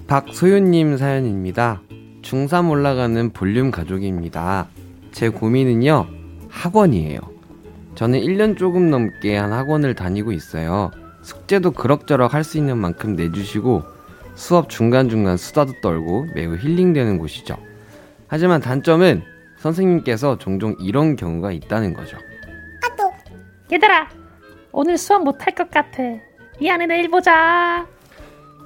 박소윤님 사연입니다. 중3 올라가는 볼륨 가족입니다. 제 고민은요, 학원이에요. 저는 1년 조금 넘게 한 학원을 다니고 있어요. 숙제도 그럭저럭 할 수 있는 만큼 내주시고 수업 중간중간 수다도 떨고 매우 힐링되는 곳이죠. 하지만 단점은 선생님께서 종종 이런 경우가 있다는 거죠. 아, 또 얘들아 오늘 수업 못할 것 같아. 이 안에 내일 보자.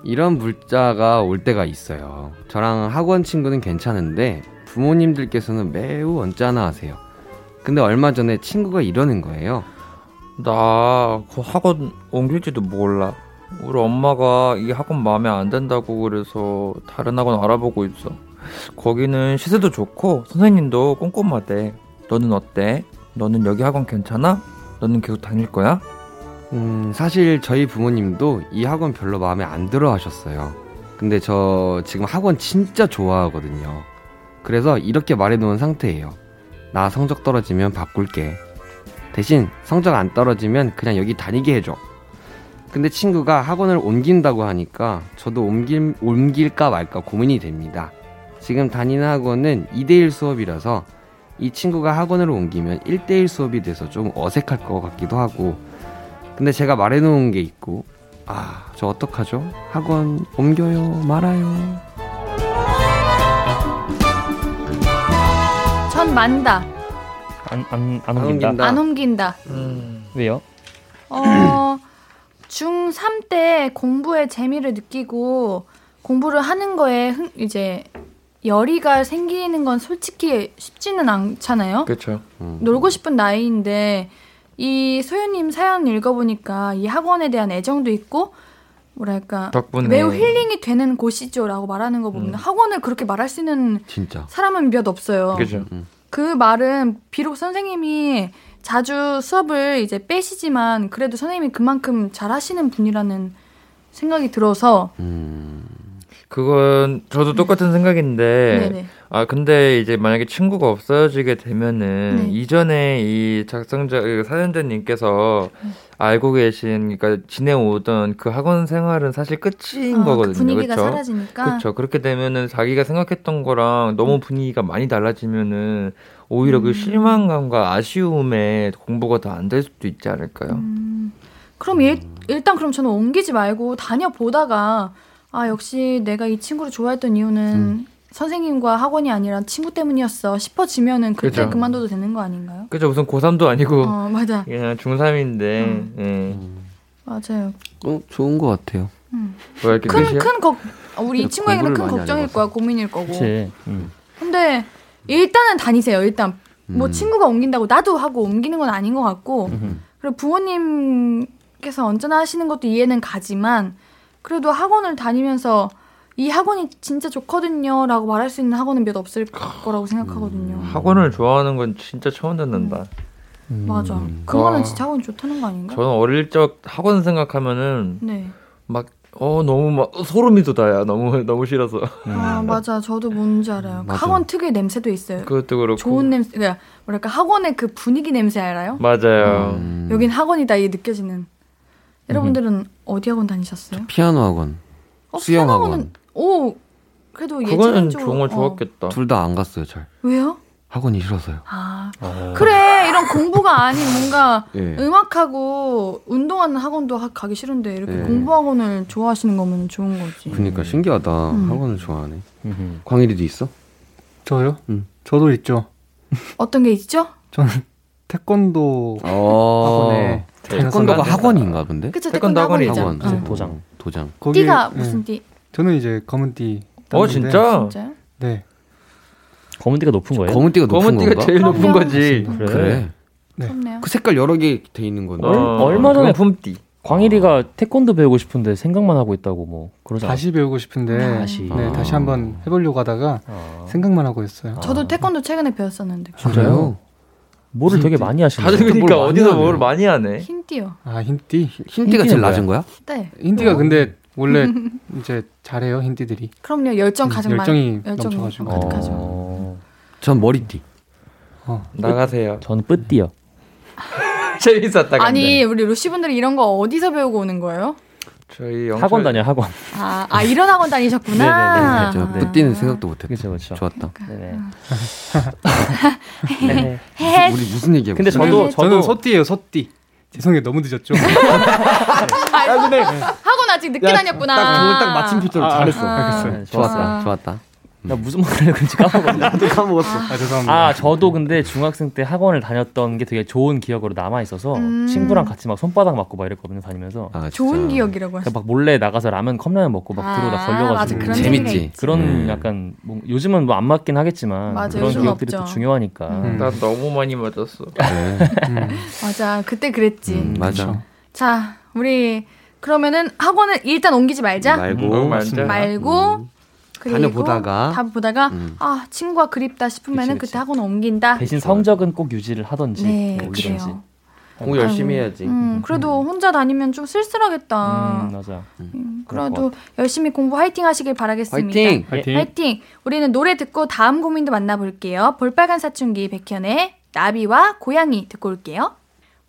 이런 문자가 올 때가 있어요. 저랑 학원 친구는 괜찮은데 부모님들께서는 매우 언짢아하세요. 근데 얼마 전에 친구가 이러는 거예요. 나 그 학원 옮길지도 몰라. 우리 엄마가 이 학원 마음에 안 든다고 그래서 다른 학원 알아보고 있어. 거기는 시세도 좋고 선생님도 꼼꼼하대. 너는 어때? 너는 여기 학원 괜찮아? 너는 계속 다닐 거야? 사실 저희 부모님도 이 학원 별로 마음에 안 들어 하셨어요. 근데 저 지금 학원 진짜 좋아하거든요. 그래서 이렇게 말해놓은 상태예요. 나 성적 떨어지면 바꿀게. 대신 성적 안 떨어지면 그냥 여기 다니게 해줘. 근데 친구가 학원을 옮긴다고 하니까 저도 옮길까 말까 고민이 됩니다. 지금 다니는 학원은 2대1 수업이라서 이 친구가 학원을 옮기면 1대1 수업이 돼서 좀 어색할 것 같기도 하고, 근데 제가 말해놓은 게 있고, 아, 저 어떡하죠? 학원 옮겨요? 말아요? 전 만다. 안 옮긴다. 왜요? 중3 때 공부에 재미를 느끼고 공부를 하는 거에 이제 열의가 생기는 건 솔직히 쉽지는 않잖아요. 그렇죠. 놀고 싶은 나이인데 이 소연님 사연 읽어보니까 이 학원에 대한 애정도 있고 뭐랄까 덕분에 매우 힐링이 되는 곳이죠라고 말하는 거 보면 학원을 그렇게 말할 수 있는 진짜 사람은 몇 없어요. 그렇죠. 그 말은 비록 선생님이 자주 수업을 이제 빼시지만 그래도 선생님이 그만큼 잘하시는 분이라는 생각이 들어서 그건 저도 똑같은 생각인데 네네. 아 근데 이제 만약에 친구가 없어지게 되면은 네. 이전에 이 작성자 사연자님께서 알고 계신 그러니까 지내오던 그 학원 생활은 사실 끝인 거거든요. 그 분위기가 그쵸? 사라지니까 그렇죠. 그렇게 되면은 자기가 생각했던 거랑 너무 분위기가 많이 달라지면은 오히려 그 실망감과 아쉬움에 공부가 더 안 될 수도 있지 않을까요? 그럼 일단 저는 옮기지 말고 다녀보다가 아 역시 내가 이 친구를 좋아했던 이유는 선생님과 학원이 아니라 친구 때문이었어 싶어지면은 그때 그쵸. 그만둬도 되는 거 아닌가요? 그렇죠. 무슨 고3도 아니고 맞아. 그냥 중3인데 맞아요. 좋은 것 같아요. 우리 이 친구에게는 큰 걱정일 거야. 고민일 거고. 그치. 근데 일단은 다니세요. 일단 뭐 친구가 옮긴다고 나도 하고 옮기는 건 아닌 것 같고 그리고 부모님께서 언제나 하시는 것도 이해는 가지만 그래도 학원을 다니면서 이 학원이 진짜 좋거든요 라고 말할 수 있는 학원은 몇 없을 거라고 생각하거든요. 학원을 좋아하는 건 진짜 처음 듣는다. 맞아. 그거는 진짜 학원이 좋다는 거 아닌가? 저는 어릴 적 학원 생각하면은 네. 막 너무 막 소름이 돋아요. 너무 싫어서. 아 맞아. 저도 뭔지 알아요. 맞아. 학원 특유의 냄새도 있어요. 그것도 그렇고. 좋은 냄새. 그러니까 뭐랄까 학원의 그 분위기 냄새 알아요? 맞아요. 여긴 학원이다 이게 느껴지는. 여러분들은 어디 학원 다니셨어요? 피아노 학원. 수영 학원. 오, 그래도 예전 쪽으로. 그거는 정말 좋았겠다. 둘 다 안 갔어요, 잘. 왜요? 학원이 싫어서요. 아, 그래 이런 공부가 아닌 뭔가 예. 음악하고 운동하는 학원도 가기 싫은데 이렇게 예. 공부 학원을 좋아하시는 거면 좋은 거지. 그러니까 신기하다. 학원을 좋아하네. 광일이도 있어? 저요? 저도 있죠. 어떤 게 있죠? 저는 태권도 학원에. 태권도가 학원인가 본데? 그쵸, 태권도 학원이죠. 학원. 도장. 띠가 무슨 띠? 저는 이제 검은 띠. 땄는데, 진짜? 네. 검은 띠가 높은 거예요? 검은 띠가 높은 건가? 검은 띠가 제일 높은 거지. 그래. 네. 그 색깔 여러 개 돼 있는 건데. 얼마 전에 품띠. 광일이가 태권도 배우고 싶은데 생각만 하고 있다고 뭐 그러잖아요. 다시 배우고 싶은데 네, 다시 한번 해보려고 하다가 생각만 하고 있어요. 저도 태권도 최근에 배웠었는데. 진짜요? 뭐를 되게 많이 하시네요. 다들 그러니까 어디서 뭘 많이 하네. 흰띠요. 아 흰띠? 흰띠가 제일 낮은 거야? 네. 흰띠가 근데 원래 이제 잘해요 흰띠들이. 그럼요. 열정 가장 많이. 열정이 넘쳐가지고. 가득하죠. 전 머리띠. 나가세요. 전 뿔띠요. 재밌었다. 근데. 아니 우리 루시 분들이 이런 거 어디서 배우고 오는 거예요? 저희 학원 다녀요. 학원. 아 이런 학원 다니셨구나. 네네네. 저 뿌띠는 생각도 못했어요. 그렇죠, 그렇죠. 좋았다. 그러니까. 네네. 우리 무슨 얘기야? 근데 저는 소띠예요. 소띠. 죄송해요. 너무 늦었죠. 네. 아 근데 학원 아직 늦게 다녔구나. 딱 마침 필터로 잘했어. 알겠어요. 좋았어, 좋았다. 나 무슨 말을 했는지 까먹었네. 나도 까먹었어. 죄송합니다. 저도 근데 중학생 때 학원을 다녔던 게 되게 좋은 기억으로 남아 있어서 친구랑 같이 막 손바닥 맞고 막 이랬거든요. 다니면서. 좋은 기억이라고 하셨어요. 막 몰래 나가서 라면 먹고 막 들어오다 걸려가지고. 맞아, 재밌지. 그런 약간 뭐 요즘은 뭐 안 맞긴 하겠지만 맞아요, 그런 기억들이 또 중요하니까. 나 너무 많이 맞았어. 맞아, 그때 그랬지. 맞아. 자, 우리 그러면은 학원을 일단 옮기지 말자. 말고. 다녀보다가 친구가 그립다 싶으면은 그때 학원 옮긴다. 대신 성적은 꼭 유지를 하던지. 네, 그래요. 공부 열심히 해야지. 그래도 혼자 다니면 좀 쓸쓸하겠다. 맞아. 그래도 열심히 공부 화이팅 하시길 바라겠습니다. 화이팅. 우리는 노래 듣고 다음 고민도 만나볼게요. 볼빨간 사춘기 백현의 나비와 고양이 듣고 올게요.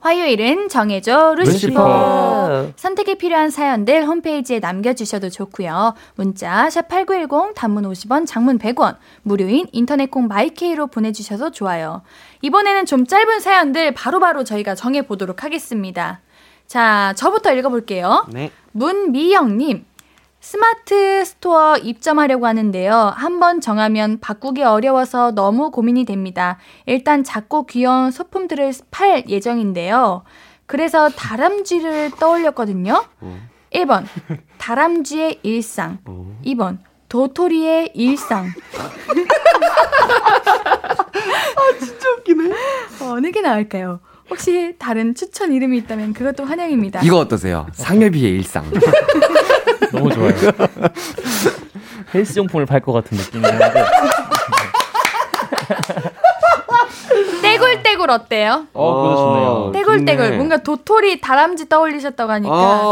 화요일은 정해줘 루시퍼. 선택에 필요한 사연들 홈페이지에 남겨주셔도 좋고요. 문자 샵8910 단문 50원 장문 100원 무료인 인터넷콩 마이케이로 보내주셔도 좋아요. 이번에는 좀 짧은 사연들 바로바로 저희가 정해보도록 하겠습니다. 자, 저부터 읽어볼게요. 네. 문미영님. 스마트 스토어 입점하려고 하는데요. 한번 정하면 바꾸기 어려워서 너무 고민이 됩니다. 일단 작고 귀여운 소품들을 팔 예정인데요. 그래서 다람쥐를 떠올렸거든요. 1번 다람쥐의 일상, 2번 도토리의 일상. 진짜 웃기네. 어느 게 나을까요? 혹시 다른 추천 이름이 있다면 그것도 환영입니다. 이거 어떠세요? 상엽이의 일상. 너무 좋아요. 헬스용품을 팔 것 같은 느낌이었는데. 떼굴떼굴 어때요? 그거 좋네요. 떼굴떼굴. 뭔가 도토리 다람쥐 떠올리셨다고 하니까.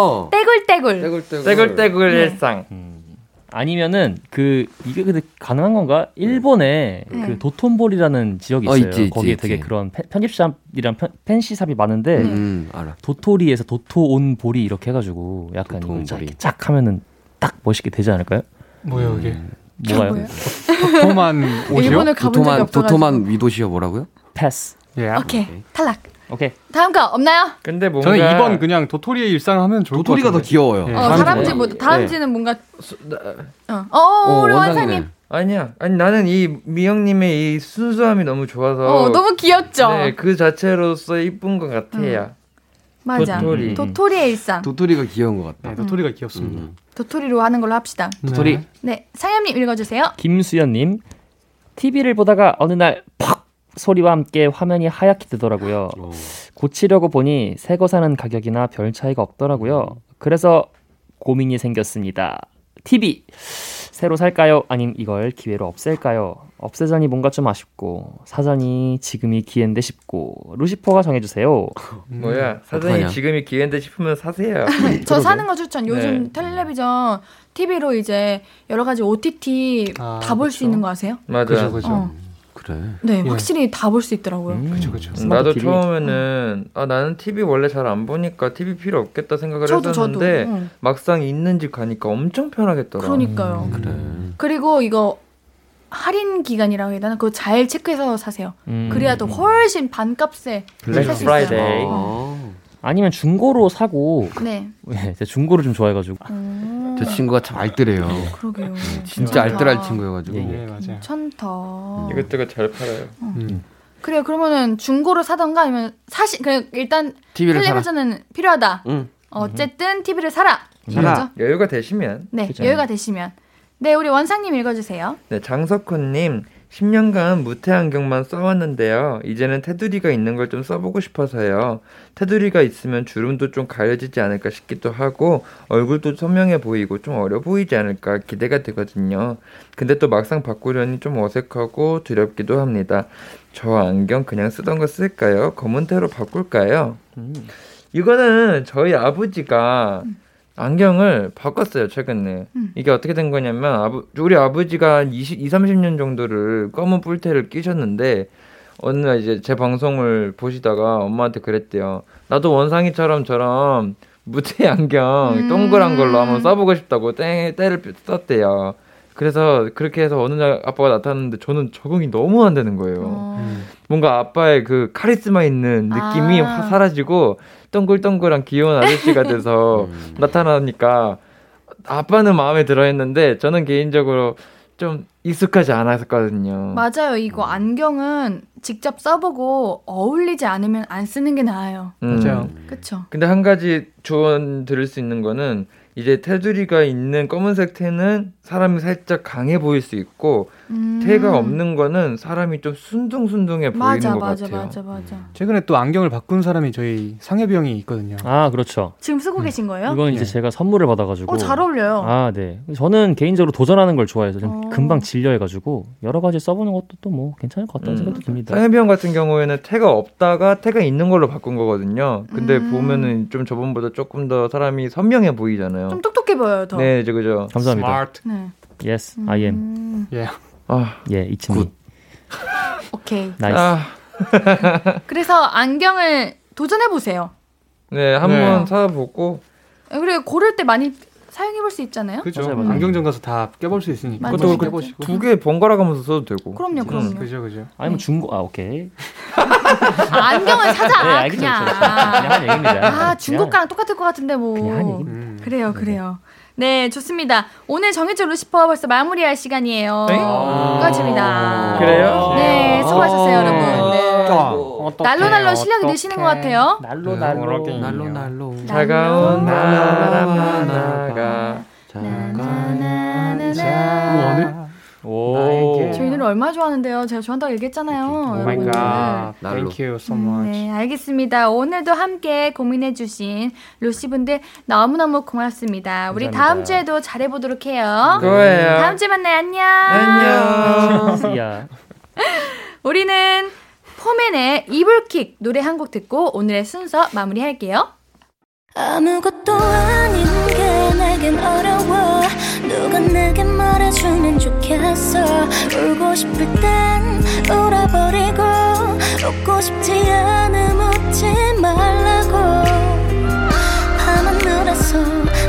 떼굴떼굴 일상. 아니면은 이게 근데 가능한 건가? 일본에 그 도톤보리라는 지역이 있어요. 있지. 되게 그런 편집샵이랑 팬시샵이 많은데 알아. 도토리에서 도토온보리 이렇게 해가지고 약간 도토온보리. 이거 쫙 하면은 딱 멋있게 되지 않을까요? 뭐예요 이게? 뭐예요? 도토만 오시오? 도토만 위도시오 뭐라고요? 패스. 오케이. 탈락. 오케이. 다음 거 없나요? 근데 뭔가 저는 2번 그냥 도토리의 일상 하면 좋을 것 같아요. 도토리가 더 귀여워요. 다람쥐는 뭔가 우리 원사님. 아니 나는 이 미영님의 이 순수함이 너무 좋아서 너무 귀엽죠. 네, 그 자체로서 이쁜 것 같아요. 맞아. 도토리의 일상. 도토리가 귀여운 것 같다. 네, 도토리가 귀엽습니다. 도토리로 하는 걸로 합시다. 도토리. 네, 상엽님 읽어주세요. 김수연님. TV를 보다가 어느 날 팍 소리와 함께 화면이 하얗게 뜨더라고요. 고치려고 보니 새거 사는 가격이나 별 차이가 없더라고요. 그래서 고민이 생겼습니다. TV! 새로 살까요? 아님 이걸 기회로 없앨까요? 없애자니 뭔가 좀 아쉽고 사자니 지금이 기회인데 싶고. 루시퍼가 정해주세요. 뭐야, 사자니 지금이 기회인데 싶으면 사세요. 저 사는 거 추천. 요즘 텔레비전 TV로 이제 여러 가지 OTT 다 볼 수 있는 거 아세요? 맞아요. 그죠. 그래. 네, 확실히 다 볼 수 있더라고요. 그렇죠. 나도 TV. 처음에는 나는 TV 원래 잘 안 보니까 TV 필요 없겠다 생각을 했었는데 막상 있는 집 가니까 엄청 편하겠더라. 그러니까요. 그래. 그리고 이거 할인 기간이라고 해야 되나? 그거 잘 체크해서 사세요. 그래야 또 훨씬 반값에 살 수 있어요. 아니면 중고로 사고. 네. 제가 중고를 좀 좋아해가지고. 제 친구가 참 알뜰해요. 그러게요. 진짜 알뜰할 친구여가지고. 네, 맞아요. 괜찮다. 이것저것 잘 팔아요. 그래요. 그러면은 중고로 사던가 아니면 그냥 일단 텔레비전은 필요하다. 어쨌든 TV를 사라. 여유가 되시면. 네, 그렇죠. 여유가 되시면. 네, 우리 원상님 읽어주세요. 네, 장석훈님. 10년간 무태 안경만 써왔는데요. 이제는 테두리가 있는 걸 좀 써보고 싶어서요. 테두리가 있으면 주름도 좀 가려지지 않을까 싶기도 하고 얼굴도 선명해 보이고 좀 어려 보이지 않을까 기대가 되거든요. 근데 또 막상 바꾸려니 좀 어색하고 두렵기도 합니다. 저 안경 그냥 쓰던 거 쓸까요? 검은 테로 바꿀까요? 이거는 저희 아버지가 안경을 바꿨어요, 최근에. 이게 어떻게 된 거냐면, 우리 아버지가 20-30년 정도를 검은 뿔테를 끼셨는데, 어느 날 이제 제 방송을 보시다가 엄마한테 그랬대요. 나도 원상이처럼 무태 안경 동그란 걸로 한번 써보고 싶다고 때를 썼대요. 그래서 그렇게 해서 어느 날 아빠가 나타났는데 저는 적응이 너무 안 되는 거예요. 뭔가 아빠의 그 카리스마 있는 느낌이 확 사라지고 동글동글한 귀여운 아저씨가 돼서 나타나니까 아빠는 마음에 들어 했는데 저는 개인적으로 좀 익숙하지 않았었거든요. 맞아요. 이거 안경은 직접 써보고 어울리지 않으면 안 쓰는 게 나아요. 맞아요. 그렇죠. 근데 한 가지 조언 드릴 수 있는 거는 이제 테두리가 있는 검은색 테는 사람이 살짝 강해 보일 수 있고 테가 없는 거는 사람이 좀 순둥순둥해 보이는 것 같아요. 맞아. 최근에 또 안경을 바꾼 사람이 저희 상엽이 형이 있거든요. 아, 그렇죠. 지금 쓰고 계신 거예요? 이건 이제 제가 선물을 받아가지고. 잘 어울려요. 아, 네. 저는 개인적으로 도전하는 걸 좋아해서 좀 금방 질려해가지고 여러 가지 써보는 것도 또 뭐 괜찮을 것 같다는 생각도 듭니다. 상엽이 형 같은 경우에는 테가 없다가 테가 있는 걸로 바꾼 거거든요. 근데 보면은 좀 저번보다 조금 더 사람이 선명해 보이잖아요. 좀 똑똑해 보여요, 더. 네, 그죠. 감사합니다. Smart. 네. Yes, I am. Yeah. 아, yeah, it's me. 오케이. 나이스. 그래서 안경을 도전해 보세요. 네, 한번 사보고. 그리고 고를 때 많이 사용해 볼 수 있잖아요. 그죠. 안경점 가서 다 껴볼 수 있으니까. 그것도 껴보시고. 두 개 번갈아 가면서 써도 되고. 그럼요. 그죠. 아니면 중고. 아, 오케이. 안경을 사자. 네, 알겠죠, 그냥 한 얘기입니다. 아, 중고가랑 똑같을 것 같은데 뭐. 그냥 한 얘기입니다. 그래요. 네, 좋습니다. 오늘 정해철 루시퍼 벌써 마무리할 시간이에요. 끝입니다. 그래요? 네, 수고하셨어요, 여러분. 네. 날로 실력이 느시는 것 같아요. 날로. 차가운 바람 나가. 나나나나나. 오. 저희 노래 얼마 좋아하는데요. 제가 좋아한다고 얘기했잖아요. 오마이갓. Thank you so much. 네, 알겠습니다. 오늘도 함께 고민해주신 루시분들 너무너무 고맙습니다. 우리 감사합니다. 다음 주에도 잘해보도록 해요. 그거예요. 다음 주에 만나요. 안녕. 우리는 포맨의 이불킥 노래 한 곡 듣고 오늘의 순서 마무리할게요. 아무것도 아닌 게 내겐 어려워. 누가 내게 말해주면 좋겠어. 울고 싶을 땐 울어버리고 웃고 싶지 않으면 웃지 말라고. 밤하늘에서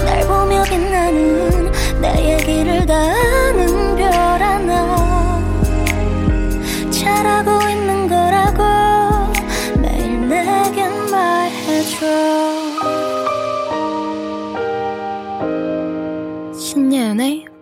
날 보며 빛나는 내 얘기를 다 아는 별 하나 잘하고 있는 거라고 매일 내게 말해줘. 신예은의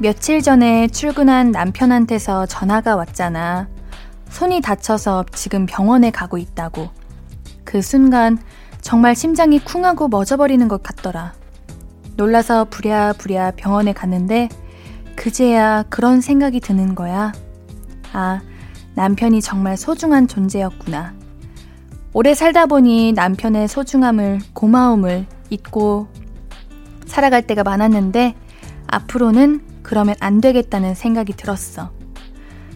며칠 전에 출근한 남편한테서 전화가 왔잖아. 손이 다쳐서 지금 병원에 가고 있다고. 그 순간 정말 심장이 쿵하고 멎어버리는 것 같더라. 놀라서 부랴부랴 병원에 갔는데 그제야 그런 생각이 드는 거야. 아, 남편이 정말 소중한 존재였구나. 오래 살다 보니 남편의 소중함을, 고마움을 잊고 살아갈 때가 많았는데 앞으로는 그러면 안 되겠다는 생각이 들었어.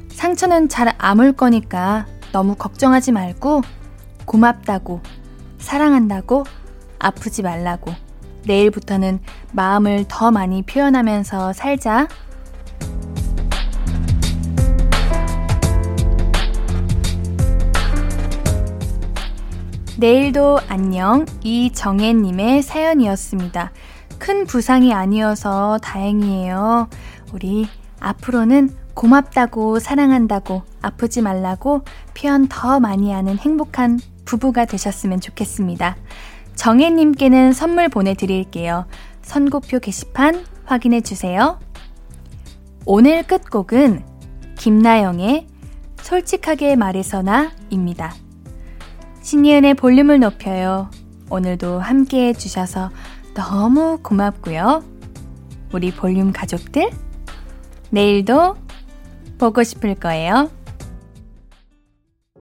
상처는 잘 아물 거니까 너무 걱정하지 말고 고맙다고, 사랑한다고, 아프지 말라고. 내일부터는 마음을 더 많이 표현하면서 살자. 내일도 안녕. 이정혜님의 사연이었습니다. 큰 부상이 아니어서 다행이에요. 우리 앞으로는 고맙다고 사랑한다고 아프지 말라고 표현 더 많이 하는 행복한 부부가 되셨으면 좋겠습니다. 정혜님께는 선물 보내드릴게요. 선고표 게시판 확인해주세요. 오늘 끝곡은 김나영의 솔직하게 말해서나 입니다. 신예은의 볼륨을 높여요. 오늘도 함께해 주셔서 너무 고맙고요. 우리 볼륨 가족들, 내일도 보고 싶을 거예요.